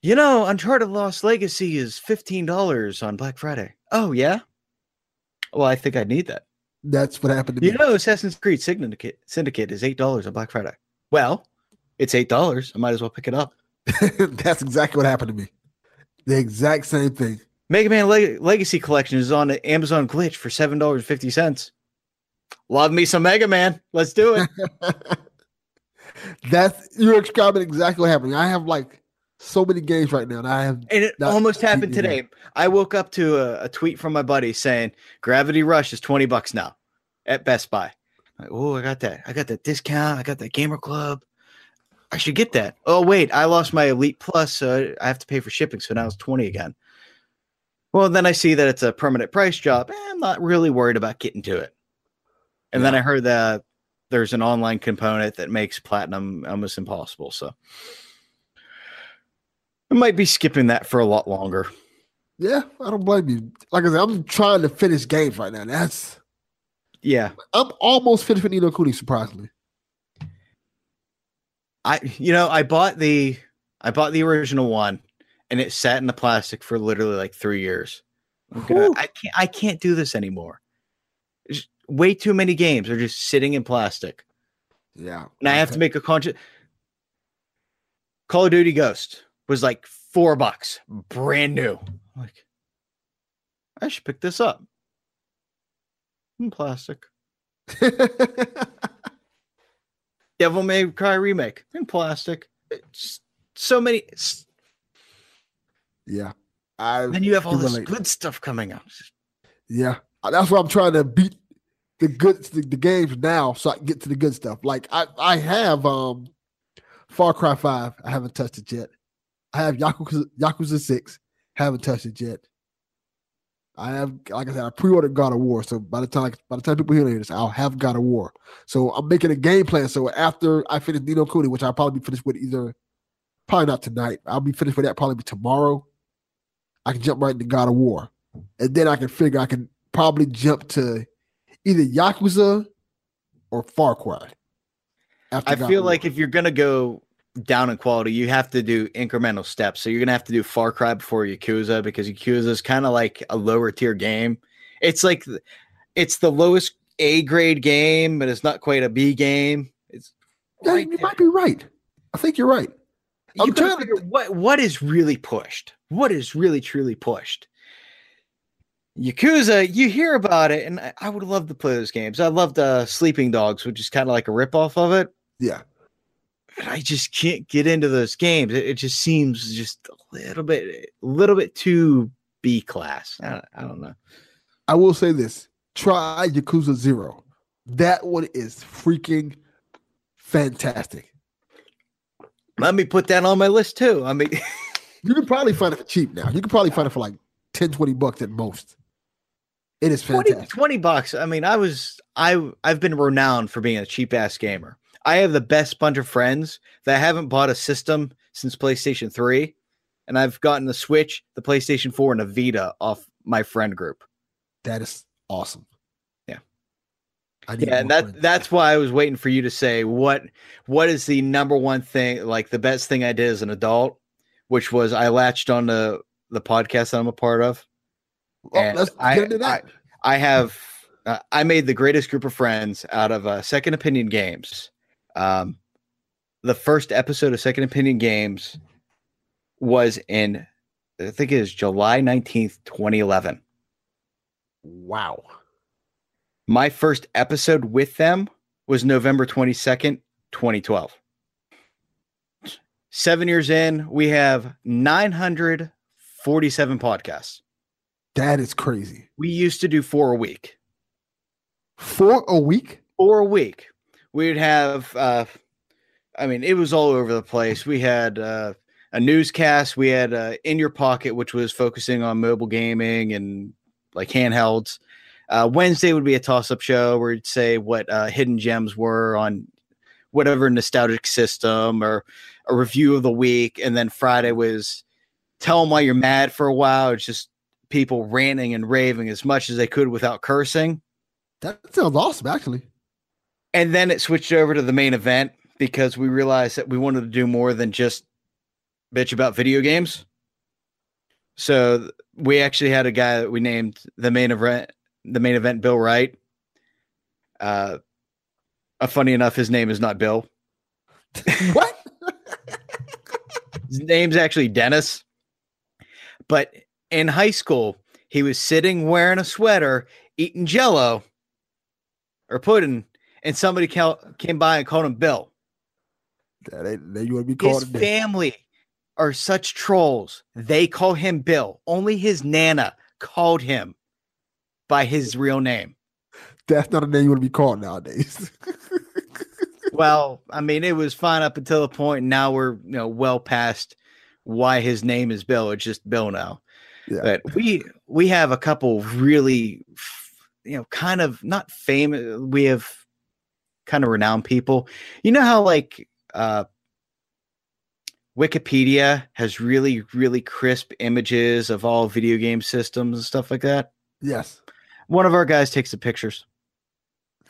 You know, Uncharted Lost Legacy is fifteen dollars on Black Friday. Oh yeah. Well, I think I need that. That's what happened to you me. You know, Assassin's Creed Syndicate Syndicate is eight dollars on Black Friday. Well, it's eight dollars. I might as well pick it up. That's exactly what happened to me. The exact same thing. Mega Man Leg- Legacy Collection is on the Amazon Glitch for seven dollars and fifty cents. Love me some Mega Man. Let's do it. That's you're describing exactly what happened. I have like so many games right now. And I have and it almost happened today. That. I woke up to a, a tweet from my buddy saying Gravity Rush is twenty bucks now at Best Buy. Like, oh, I got that. I got that discount. I got that Gamer Club. I should get that. Oh, wait, I lost my Elite Plus, so I have to pay for shipping, so now it's twenty again. Well, then I see that it's a permanent price drop. Eh, I'm not really worried about getting to it. And yeah. then I heard that there's an online component that makes platinum almost impossible, so I might be skipping that for a lot longer. Yeah, I don't blame you. Like I said, I'm trying to finish games right now. That's yeah. I'm almost finished with Nino Cooney, surprisingly. I, you know, I bought the, I bought the original one and it sat in the plastic for literally like three years. I'm gonna, I can't, I can't do this anymore. way too many games are just sitting in plastic. Yeah. And I have to make a conscious. Call of Duty Ghost was like four bucks, brand new. I'm like, I should pick this up. In plastic. Devil May Cry remake in plastic. It's so many. It's... Yeah. I then you have all this good stuff coming out. Yeah. That's why I'm trying to beat the good the, the games now so I can get to the good stuff. Like I, I have um Far Cry five, I haven't touched it yet. I have Yakuza, Yakuza six, haven't touched it yet. I have, like I said, I pre-ordered God of War. So by the time by the time people hear this, I'll have God of War. So I'm making a game plan. So after I finish Nino Cooney, which I'll probably be finished with either, probably not tonight. I'll be finished with that probably tomorrow. I can jump right into God of War. And then I can figure I can probably jump to either Yakuza or Far Cry. After I God feel like War. If you're going to go down in quality, you have to do incremental steps. So you're going to have to do Far Cry before Yakuza because Yakuza is kind of like a lower tier game. It's like, it's the lowest A grade game, but it's not quite a B game. It's yeah, right you there. Might be right. I think you're right. I'm you trying to figure th- what, what is really pushed. What is really, truly pushed. Yakuza, you hear about it, and I, I would love to play those games. I loved uh, Sleeping Dogs, which is kind of like a ripoff of it. Yeah. But I just can't get into those games. It, it just seems just a little bit, a little bit too B class. I, I don't know. I will say this. Try Yakuza Zero. That one is freaking fantastic. Let me put that on my list, too. I mean... You can probably find it for cheap now. You can probably find it for like ten, twenty bucks at most. It is fantastic. twenty, twenty bucks. I mean, I was, I, I've been renowned for being a cheap ass gamer. I have the best bunch of friends that haven't bought a system since PlayStation three. And I've gotten the Switch, the PlayStation four, and a Vita off my friend group. That is awesome. Yeah. I yeah. And that, that's why I was waiting for you to say what, what is the number one thing, like the best thing I did as an adult? Which was I latched on the, the podcast that I'm a part of. Oh, and let's I, get into that. I, I have uh, I made the greatest group of friends out of uh, Second Opinion Games. Um, the first episode of Second Opinion Games was in I think it was July nineteenth, twenty eleven. Wow. My first episode with them was November twenty-second, twenty twelve. Seven years in, we have nine hundred forty-seven podcasts. That is crazy. We used to do four a week. Four a week? Four a week. We would have, uh, I mean, it was all over the place. We had uh, a newscast. We had uh, In Your Pocket, which was focusing on mobile gaming and like handhelds. Uh, Wednesday would be a toss-up show where we'd say what uh, hidden gems were on whatever nostalgic system or a review of the week. And then Friday was tell them why you're mad for a while. It's just people ranting and raving as much as they could without cursing. That sounds awesome, actually. And then it switched over to the main event because we realized that we wanted to do more than just bitch about video games. So we actually had a guy that we named the main event, the main event, Bill Wright. Uh, Uh, funny enough, his name is not Bill. What? His name's actually Dennis. But in high school, he was sitting wearing a sweater, eating Jell-O or pudding, and somebody cal- came by and called him Bill. That ain't, that you would be called his family name. Are such trolls. They call him Bill. Only his nana called him by his real name. That's not a name you want to be called nowadays. Well, I mean, it was fine up until the point. Now we're, you know, well past why his name is Bill. It's just Bill now. Yeah. But we we have a couple really, you know, kind of not famous. We have kind of renowned people. You know how like uh, Wikipedia has really, really crisp images of all video game systems and stuff like that? Yes. One of our guys takes the pictures.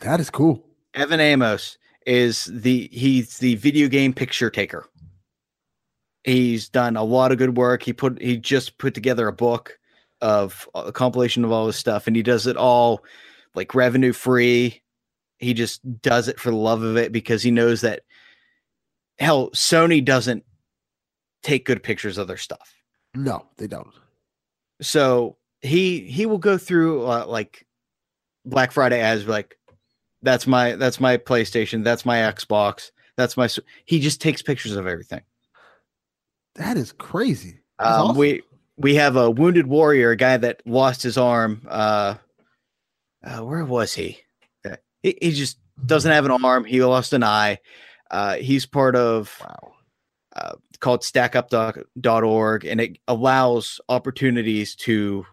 That is cool. Evan Amos is the he's the video game picture taker. He's done a lot of good work. He put he just put together a book of a compilation of all his stuff, and he does it all like revenue free. He just does it for the love of it because he knows that, hell, Sony doesn't take good pictures of their stuff. No, they don't. So he he will go through uh, like Black Friday ads, like that's my that's my PlayStation, that's my Xbox, that's my. He just takes pictures of everything. That is crazy. That's um, awesome. We we have a wounded warrior, a guy that lost his arm. Uh, uh, where was he? He, he just doesn't have an arm. He lost an eye. Uh, he's part of wow. uh, called stack up dot org, and it allows opportunities to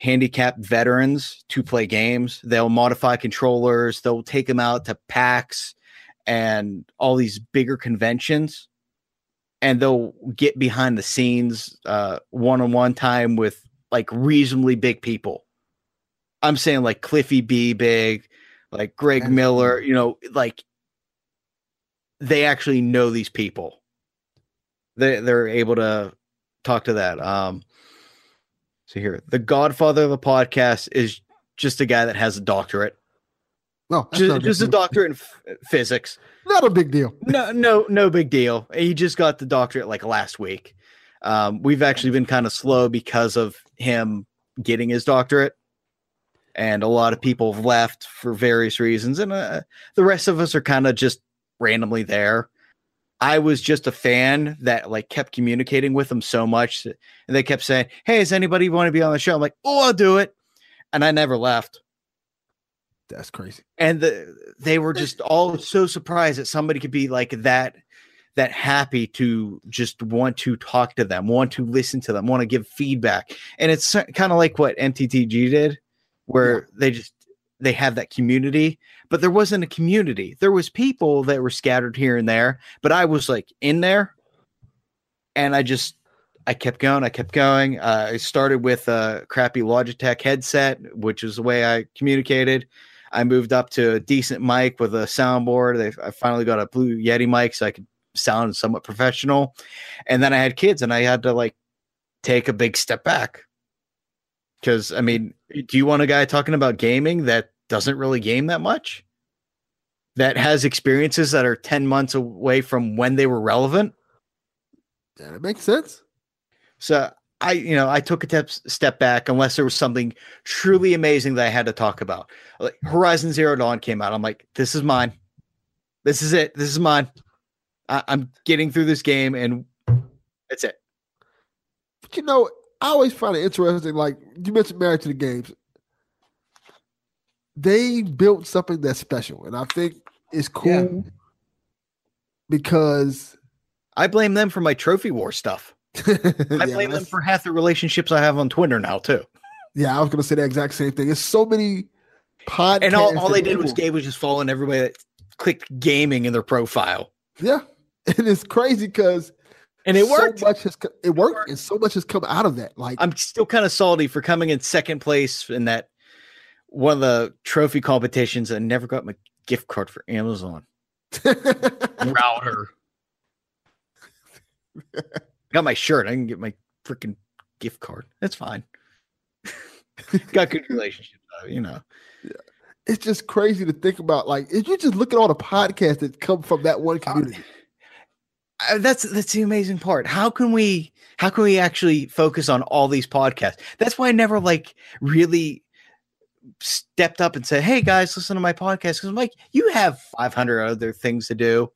handicap veterans to play games. They'll modify controllers. They'll take them out to PAX and all these bigger conventions, and they'll get behind the scenes uh, one-on-one time with like reasonably big people. I'm saying like Cliffy B big, like Greg That's Miller, you know, like they actually know these people. They, they're able to talk to that. Um, so here, the godfather of a podcast is just a guy that has a doctorate. No, that's just, just a doctorate in f- physics. Not a big deal. No, no, no big deal. He just got the doctorate like last week. Um, we've actually been kind of slow because of him getting his doctorate. And a lot of people have left for various reasons. And uh, the rest of us are kind of just randomly there. I was just a fan that like kept communicating with them so much. And they kept saying, hey, does anybody want to be on the show? I'm like, oh, I'll do it. And I never left. That's crazy. And the, they were just all so surprised that somebody could be like that, that happy to just want to talk to them, want to listen to them, want to give feedback. And it's kind of like what M T T G did, where yeah. they just, they have that community, but there wasn't a community. There was people that were scattered here and there, but I was like in there, and I just, I kept going. I kept going. Uh, I started with a crappy Logitech headset, which is the way I communicated. I moved up to a decent mic with a soundboard. They've, I finally got a Blue Yeti mic so I could sound somewhat professional. And then I had kids, and I had to like take a big step back. Because, I mean, do you want a guy talking about gaming that doesn't really game that much? That has experiences that are ten months away from when they were relevant? That makes sense. So I, you know, I took a te- step back unless there was something truly amazing that I had to talk about. Like Horizon Zero Dawn came out. I'm like, this is mine. This is it. This is mine. I- I'm getting through this game, and that's it. But you know, I always find it interesting. Like you mentioned Married to the Games. They built something that's special, and I think it's cool yeah. because I blame them for my trophy war stuff. I blame yeah, them for half the relationships I have on Twitter now too. Yeah, I was going to say the exact same thing. There's so many podcasts, and all, all they did was Gabe was just following everybody that clicked gaming in their profile. Yeah, and it's crazy because and it worked. So much has, it worked, it worked, and so much has come out of that. Like I'm still kind of salty for coming in second place in that one of the trophy competitions. I never got my gift card for Amazon router. Got my shirt. I can get my freaking gift card. That's fine. Got good relationships, you know. Yeah. It's just crazy to think about. Like, if you just look at all the podcasts that come from that one community, uh, that's that's the amazing part. How can we? How can we actually focus on all these podcasts? That's why I never like really stepped up and said, "Hey guys, listen to my podcast." Because I'm like, you have five hundred other things to do.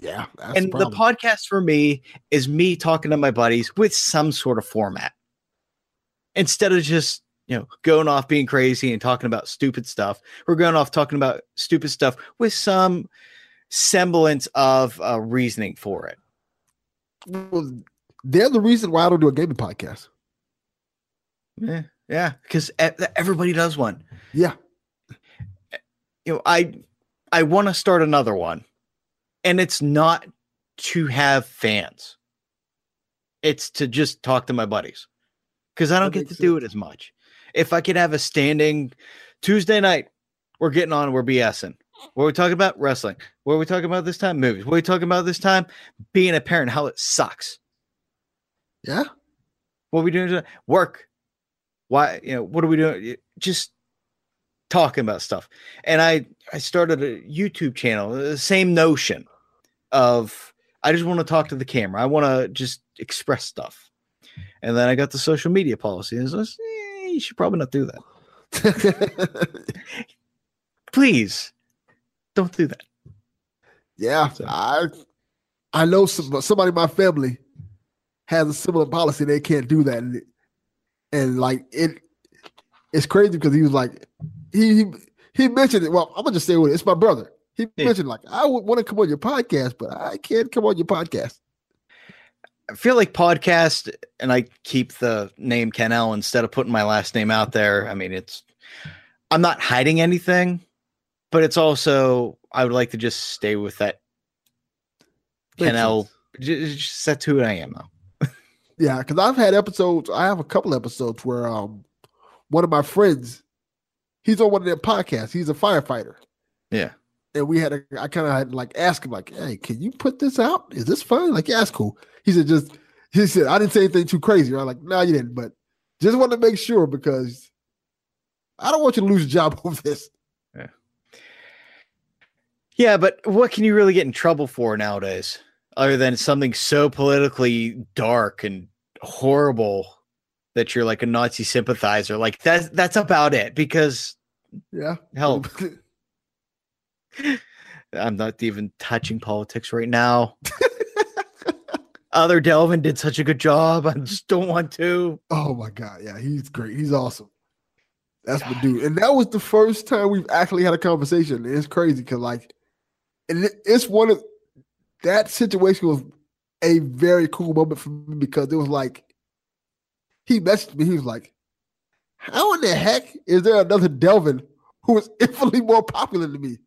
Yeah. That's and the, the podcast for me is me talking to my buddies with some sort of format instead of just, you know, going off being crazy and talking about stupid stuff. We're going off talking about stupid stuff with some semblance of uh, reasoning for it. Well, they're the reason why I don't do a gaming podcast. Yeah. Yeah. Because everybody does one. Yeah. You know, I, I want to start another one. And it's not to have fans. It's to just talk to my buddies. Because I don't get to do it as much. If I could have a standing Tuesday night, we're getting on, we're BSing. What are we talking about? Wrestling. What are we talking about this time? Movies. What are we talking about this time? Being a parent, how it sucks. Yeah. What are we doing today? Work. Why, you know, what are we doing? Just talking about stuff. And I, I started a YouTube channel, the same notion of, I just want to talk to the camera. I want to just express stuff. And then I got the social media policy. And so I said, eh, you should probably not do that. Please don't do that. Yeah. So. I, I know some, somebody in my family has a similar policy. They can't do that. And, and like, it, it's crazy because he was like, he, he, he mentioned it. Well, I'm going to just say it. It's my brother. He yeah. mentioned like, I would want to come on your podcast, but I can't come on your podcast. I feel like podcast, and I keep the name Kennel instead of putting my last name out there. I mean, it's, I'm not hiding anything, but it's also, I would like to just stay with that Kennel. Just, just that's who I am now. Yeah. Cause I've had episodes. I have a couple episodes where, um, one of my friends, he's on one of their podcasts. He's a firefighter. Yeah. And we had, a, I kind of had like asked him like, hey, can you put this out? Is this fine? Like, yeah, it's cool. He said, just, he said, I didn't say anything too crazy. I'm like, no, nah, you didn't. But just wanted to make sure because I don't want you to lose your job over this. Yeah. Yeah. But what can you really get in trouble for nowadays? Other than something so politically dark and horrible that you're like a Nazi sympathizer. Like that's, that's about it because yeah, hell, I'm not even touching politics right now. Other Delvin did such a good job. I just don't want to. Oh my God. Yeah. He's great. He's awesome. That's God. The dude. And that was the first time we've actually had a conversation. It's crazy. Cause like, and it's one of that situation was a very cool moment for me because it was like, he messaged me. He was like, how in the heck is there another Delvin who is infinitely more popular than me?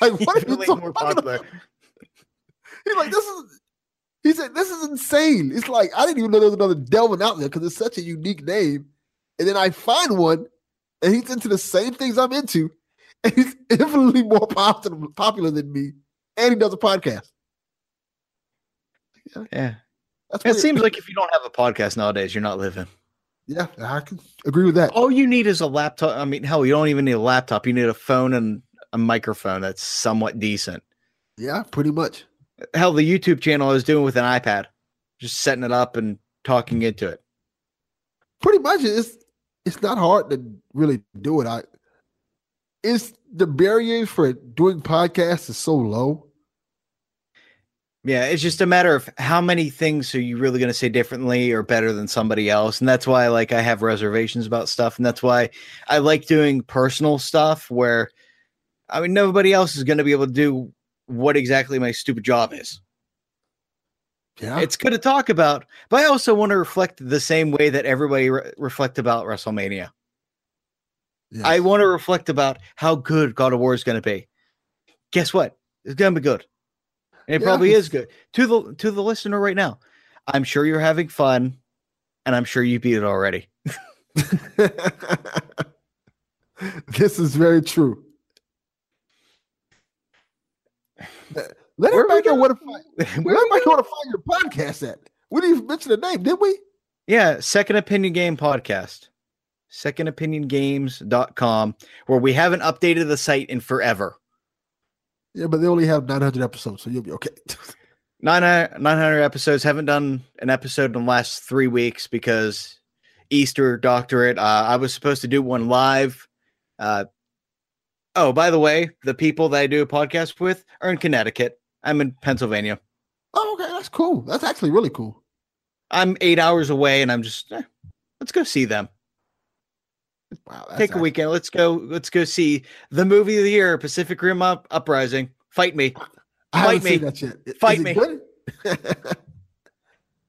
Like, what are you talking about? He's like, this is, he said, this is insane. It's like, I didn't even know there was another Delvin out there because it's such a unique name. And then I find one and he's into the same things I'm into. And he's infinitely more popular, popular than me. And he does a podcast. Yeah. yeah. That's it seems it, like if you don't have a podcast nowadays, you're not living. Yeah, I can agree with that. All you need is a laptop. I mean, hell, you don't even need a laptop. You need a phone and a microphone that's somewhat decent. Yeah, pretty much. Hell, the YouTube channel I was doing with an iPad, just setting it up and talking into it. Pretty much, it's it's not hard to really do it. I it's the barrier for doing podcasts is so low. Yeah, it's just a matter of how many things are you really going to say differently or better than somebody else. And that's why like I have reservations about stuff. And that's why I like doing personal stuff where, I mean, nobody else is going to be able to do what exactly my stupid job is. Yeah, it's good to talk about, but I also want to reflect the same way that everybody re- reflect about WrestleMania. Yes. I want to reflect about how good God of War is going to be. Guess what? It's going to be good. It yeah. probably is good to the to the listener right now. I'm sure you're having fun, and I'm sure you beat it already. This is very true. Let everybody know where to find. Let everybody know where to find your podcast at. We didn't even mention the name, did we? Yeah, Second Opinion Game Podcast, second opinion games dot com, where we haven't updated the site in forever. Yeah, but they only have nine hundred episodes, so you'll be okay. nine hundred episodes. Haven't done an episode in the last three weeks because Easter Doctorate. Uh, I was supposed to do one live. Uh, oh, by the way, the people that I do a podcast with are in Connecticut. I'm in Pennsylvania. Oh, okay. That's cool. That's actually really cool. I'm eight hours away, and I'm just, eh, let's go see them. Wow, take a awesome. weekend. Let's go. Let's go see the movie of the year, Pacific Rim Up, Uprising. Fight me. I Fight haven't me. Seen that yet. Fight me.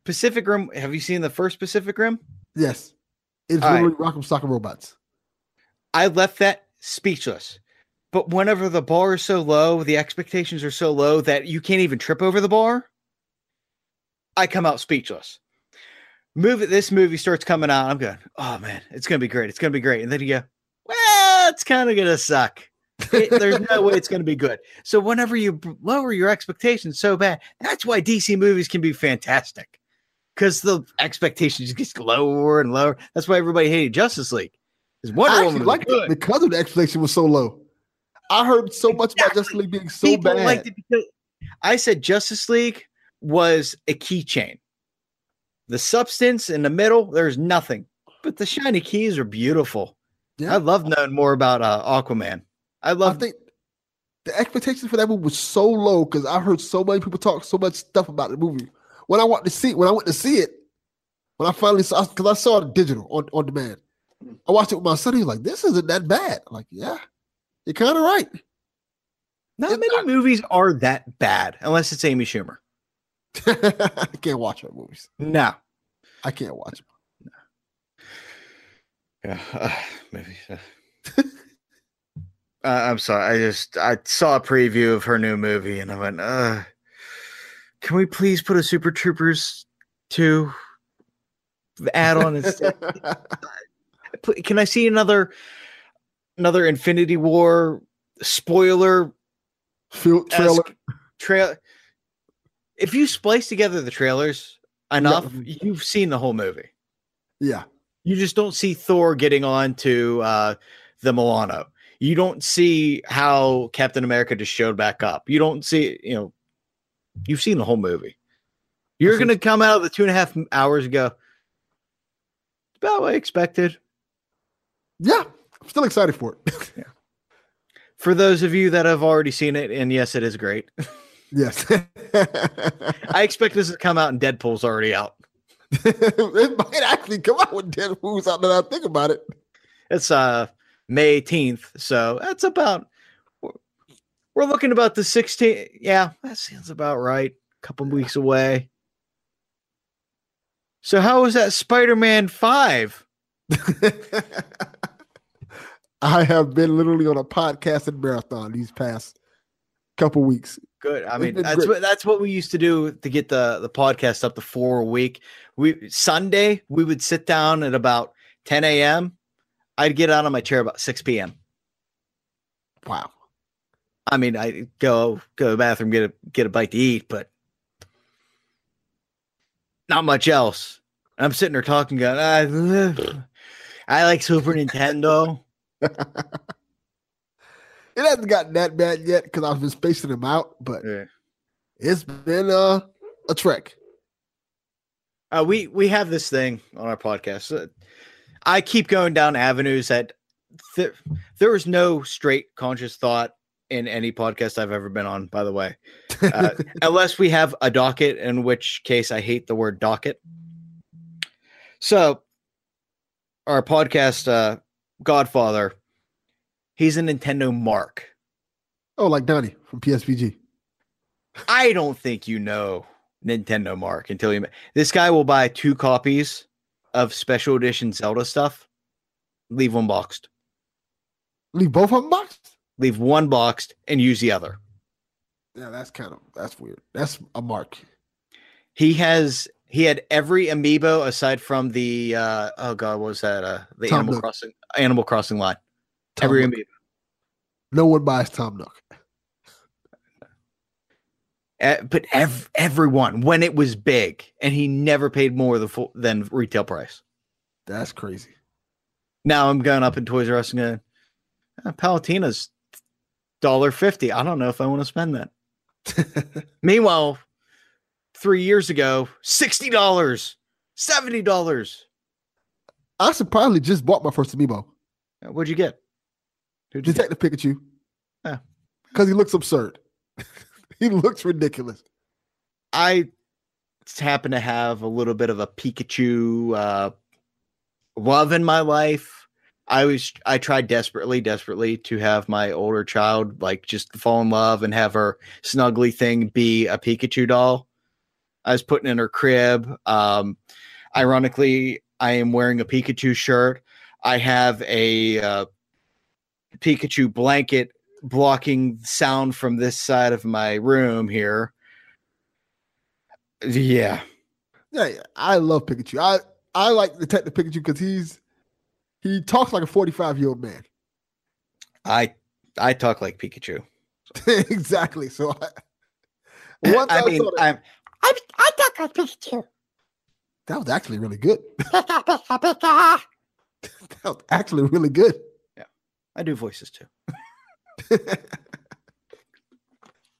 Pacific Rim. Have you seen the first Pacific Rim? Yes. It's All literally right. Rock'em Sock'em Robots. I left that speechless. But whenever the bar is so low, the expectations are so low that you can't even trip over the bar, I come out speechless. Move it. This movie starts coming out. I'm going, oh man, it's going to be great. It's going to be great. And then you go, well, it's kind of going to suck. It, there's no way it's going to be good. So whenever you lower your expectations so bad, that's why D C movies can be fantastic. Cause the expectations just gets lower and lower. That's why everybody hated Justice League. Is Wonder I Woman liked good. It because of the expectation was so low. I heard so much exactly. about Justice League being so People bad. Liked it because I said Justice League was a keychain. The substance in the middle, there's nothing. But the shiny keys are beautiful. Yeah. I love knowing more about uh, Aquaman. I love. I think the expectation for that movie was so low because I heard so many people talk so much stuff about the movie. When I want to see, when I went to see it, when I finally saw, because I saw it digital on, on demand, I watched it with my son. He was like, "This isn't that bad." I'm like, yeah, you're kind of right. Not it's many not- movies are that bad unless it's Amy Schumer. I can't watch her movies. No, I can't watch them. Yeah, uh, maybe. Uh, uh, I'm sorry. I just I saw a preview of her new movie, and I went, uh, "Can we please put a Super Troopers two add on instead? Can I see another another Infinity War spoiler trailer? Tra- if you splice together the trailers enough, yeah. you've seen the whole movie. Yeah." You just don't see Thor getting on to uh, the Milano. You don't see how Captain America just showed back up. You don't see, you know, you've seen the whole movie. You're going to come out of the two and a half hours and go, it's about what I expected. Yeah, I'm still excited for it. yeah. For those of you that have already seen it, and yes, it is great. yes. I expect this to come out and Deadpool's already out. It might actually come out with Deadpool's out that I think about it. It's uh May eighteenth, so that's about we're, we're looking about the sixteenth. Yeah, that sounds about right. A couple weeks away. So how was that Spider-Man five? I have been literally on a podcast and marathon these past couple weeks. Good. I mean, that's great. what that's what we used to do to get the, the podcast up to four a week. We Sunday we would sit down at about ten a.m. I'd get out of my chair about six p.m. Wow. I mean, I go go to the bathroom, get a get a bite to eat, but not much else. And I'm sitting there talking, going, I, I like Super Nintendo. It hasn't gotten that bad yet because I've been spacing them out, but yeah. it's been uh, a trek. Uh, we we have this thing on our podcast. I keep going down avenues that th- there is no straight conscious thought in any podcast I've ever been on, by the way. Uh, unless we have a docket, in which case I hate the word docket. So our podcast, uh, Godfather, he's a Nintendo mark. Oh, like Donnie from P S V G. I don't think you know Nintendo mark until you. This guy will buy two copies of special edition Zelda stuff. Leave one boxed. Leave both of them boxed? Leave one boxed and use the other. Yeah, that's kind of that's weird. That's a mark. He has he had every amiibo aside from the uh, oh god, what was that? Uh, the Tom Animal Nook. Crossing Animal Crossing line. Tom Every amiibo. No one buys Tom Nook. Uh, but ev- everyone, when it was big, and he never paid more than, full, than retail price. That's crazy. Now I'm going up in Toys R Us and going, oh, Palutena's one dollar fifty. I don't know if I want to spend that. Meanwhile, three years ago, sixty dollars, seventy dollars. I surprisingly just bought my first amiibo. What'd you get? Detective Pikachu. Yeah. Because he looks absurd. He looks ridiculous. I happen to have a little bit of a Pikachu uh, love in my life. I was I tried desperately, desperately to have my older child like just fall in love and have her snuggly thing be a Pikachu doll. I was putting in her crib. Um, ironically, I am wearing a Pikachu shirt. I have a uh, Pikachu blanket blocking sound from this side of my room here. Yeah. Yeah, yeah. I love Pikachu. I, I like Detective Pikachu because he's he talks like a forty-five-year-old man. I I talk like Pikachu. Exactly. So I, once I, I mean, I I I talk like Pikachu. That was actually really good. That was actually really good. Yeah. I do voices too.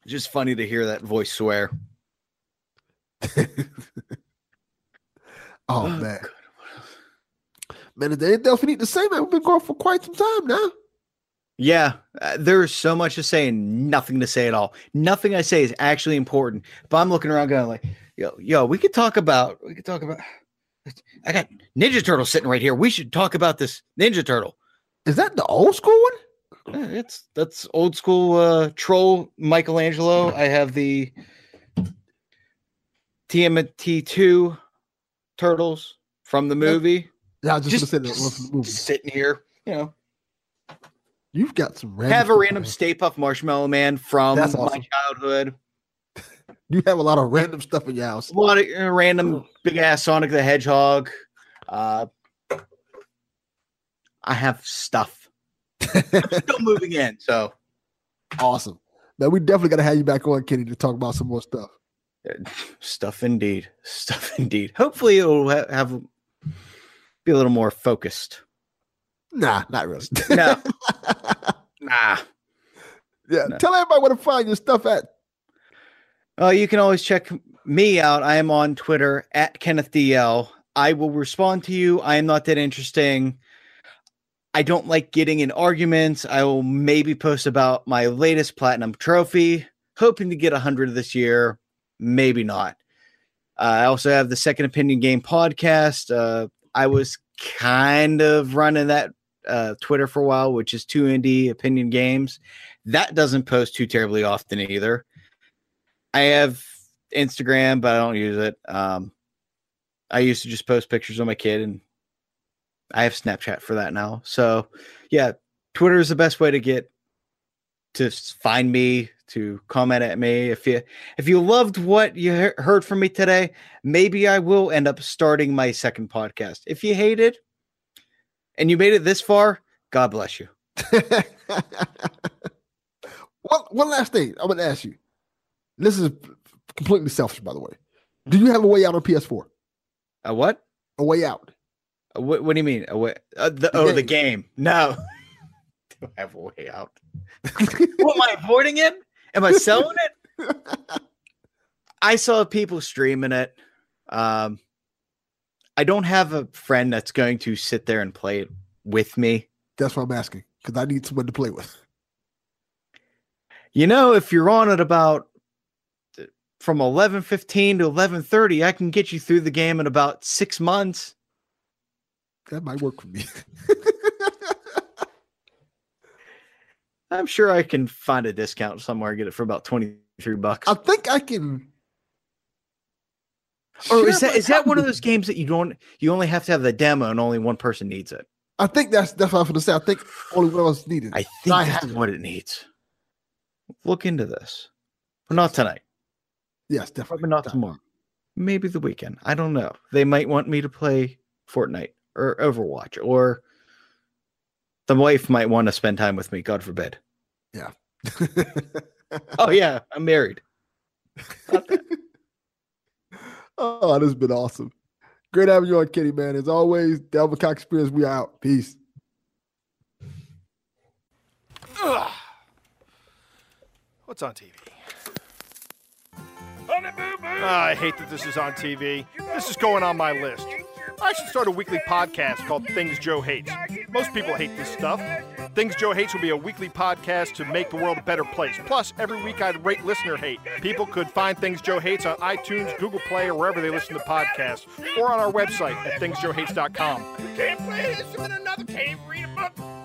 Just funny to hear that voice swear. oh, oh, man. God. Man, is there anything else we need to say, man? We've been going for quite some time now. Yeah, uh, there's so much to say and nothing to say at all. Nothing I say is actually important. But I'm looking around going like, yo, yo, we could talk about, we could talk about, I got Ninja Turtle sitting right here. We should talk about this Ninja Turtle. Is that the old school one? Yeah, it's, that's old school uh, troll Michelangelo. I have the T M N T two turtles from the movie. Yep. Yeah, I was just, just gonna say that from the movie. Sitting here, you know. You've got some random have a random stuff, Stay Puft Marshmallow Man from That's awesome. My childhood. You have a lot of random stuff in your house. A lot of uh, random big ass Sonic the Hedgehog. Uh, I have stuff. I'm still moving in, so awesome. Now we definitely gotta have you back on, Kenny, to talk about some more stuff. Stuff indeed. Stuff indeed. Hopefully it'll ha- have be a little more focused. Nah, not really. No. nah. Yeah. No. Tell everybody where to find your stuff at. Uh, you can always check me out. I am on Twitter at Kenneth D L. I will respond to you. I am not that interesting. I don't like getting in arguments. I will maybe post about my latest platinum trophy, hoping to get one hundred this year. Maybe not. Uh, I also have the Second Opinion Game podcast. Uh, I was kind of running that uh, Twitter for a while, which is Two Indie Opinion Games. That doesn't post too terribly often either. I have Instagram, but I don't use it. Um, I used to just post pictures of my kid, and I have Snapchat for that now. So, yeah, Twitter is the best way to get to find me, to comment at me. If you if you loved what you he- heard from me today, maybe I will end up starting my second podcast. If you hated and you made it this far, God bless you. one, one last thing I'm going to ask you. This is completely selfish, by the way. Do you have a way out on P S four? A what? A way out. A wh- what do you mean? A way? Uh, the, the oh, game. the game. No. Do I have a way out? Well, am I avoiding it? Am I selling it? I saw people streaming it. Um, I don't have a friend that's going to sit there and play it with me. That's what I'm asking, because I need someone to play with. You know, if you're on at about from eleven fifteen to eleven thirty, I can get you through the game in about six months. That might work for me. I'm sure I can find a discount somewhere and get it for about twenty-three bucks. I think I can. Or is that is that one of those games that you don't you only have to have the demo and only one person needs it? I think that's that's what I was gonna say. I think only one of us needed. I think I that's what it needs. Look into this. But not tonight. Yes, definitely. But not tomorrow. Maybe the weekend. I don't know. They might want me to play Fortnite or Overwatch, or the wife might want to spend time with me. God forbid. Yeah. Oh yeah. I'm married. Oh, this has been awesome. Great having you on, Kenny, man. As always, the Alvin Cox Experience. We are out. Peace. Ugh. What's on T V? Oh, I hate that this is on T V. This is going on my list. I should start a weekly podcast called Things Joe Hates. Most people hate this stuff. Things Joe Hates will be a weekly podcast to make the world a better place. Plus, every week I'd rate listener hate. People could find Things Joe Hates on iTunes, Google Play, or wherever they listen to podcasts, or on our website at things joe hates dot com. You can't play this in another cave, read a book.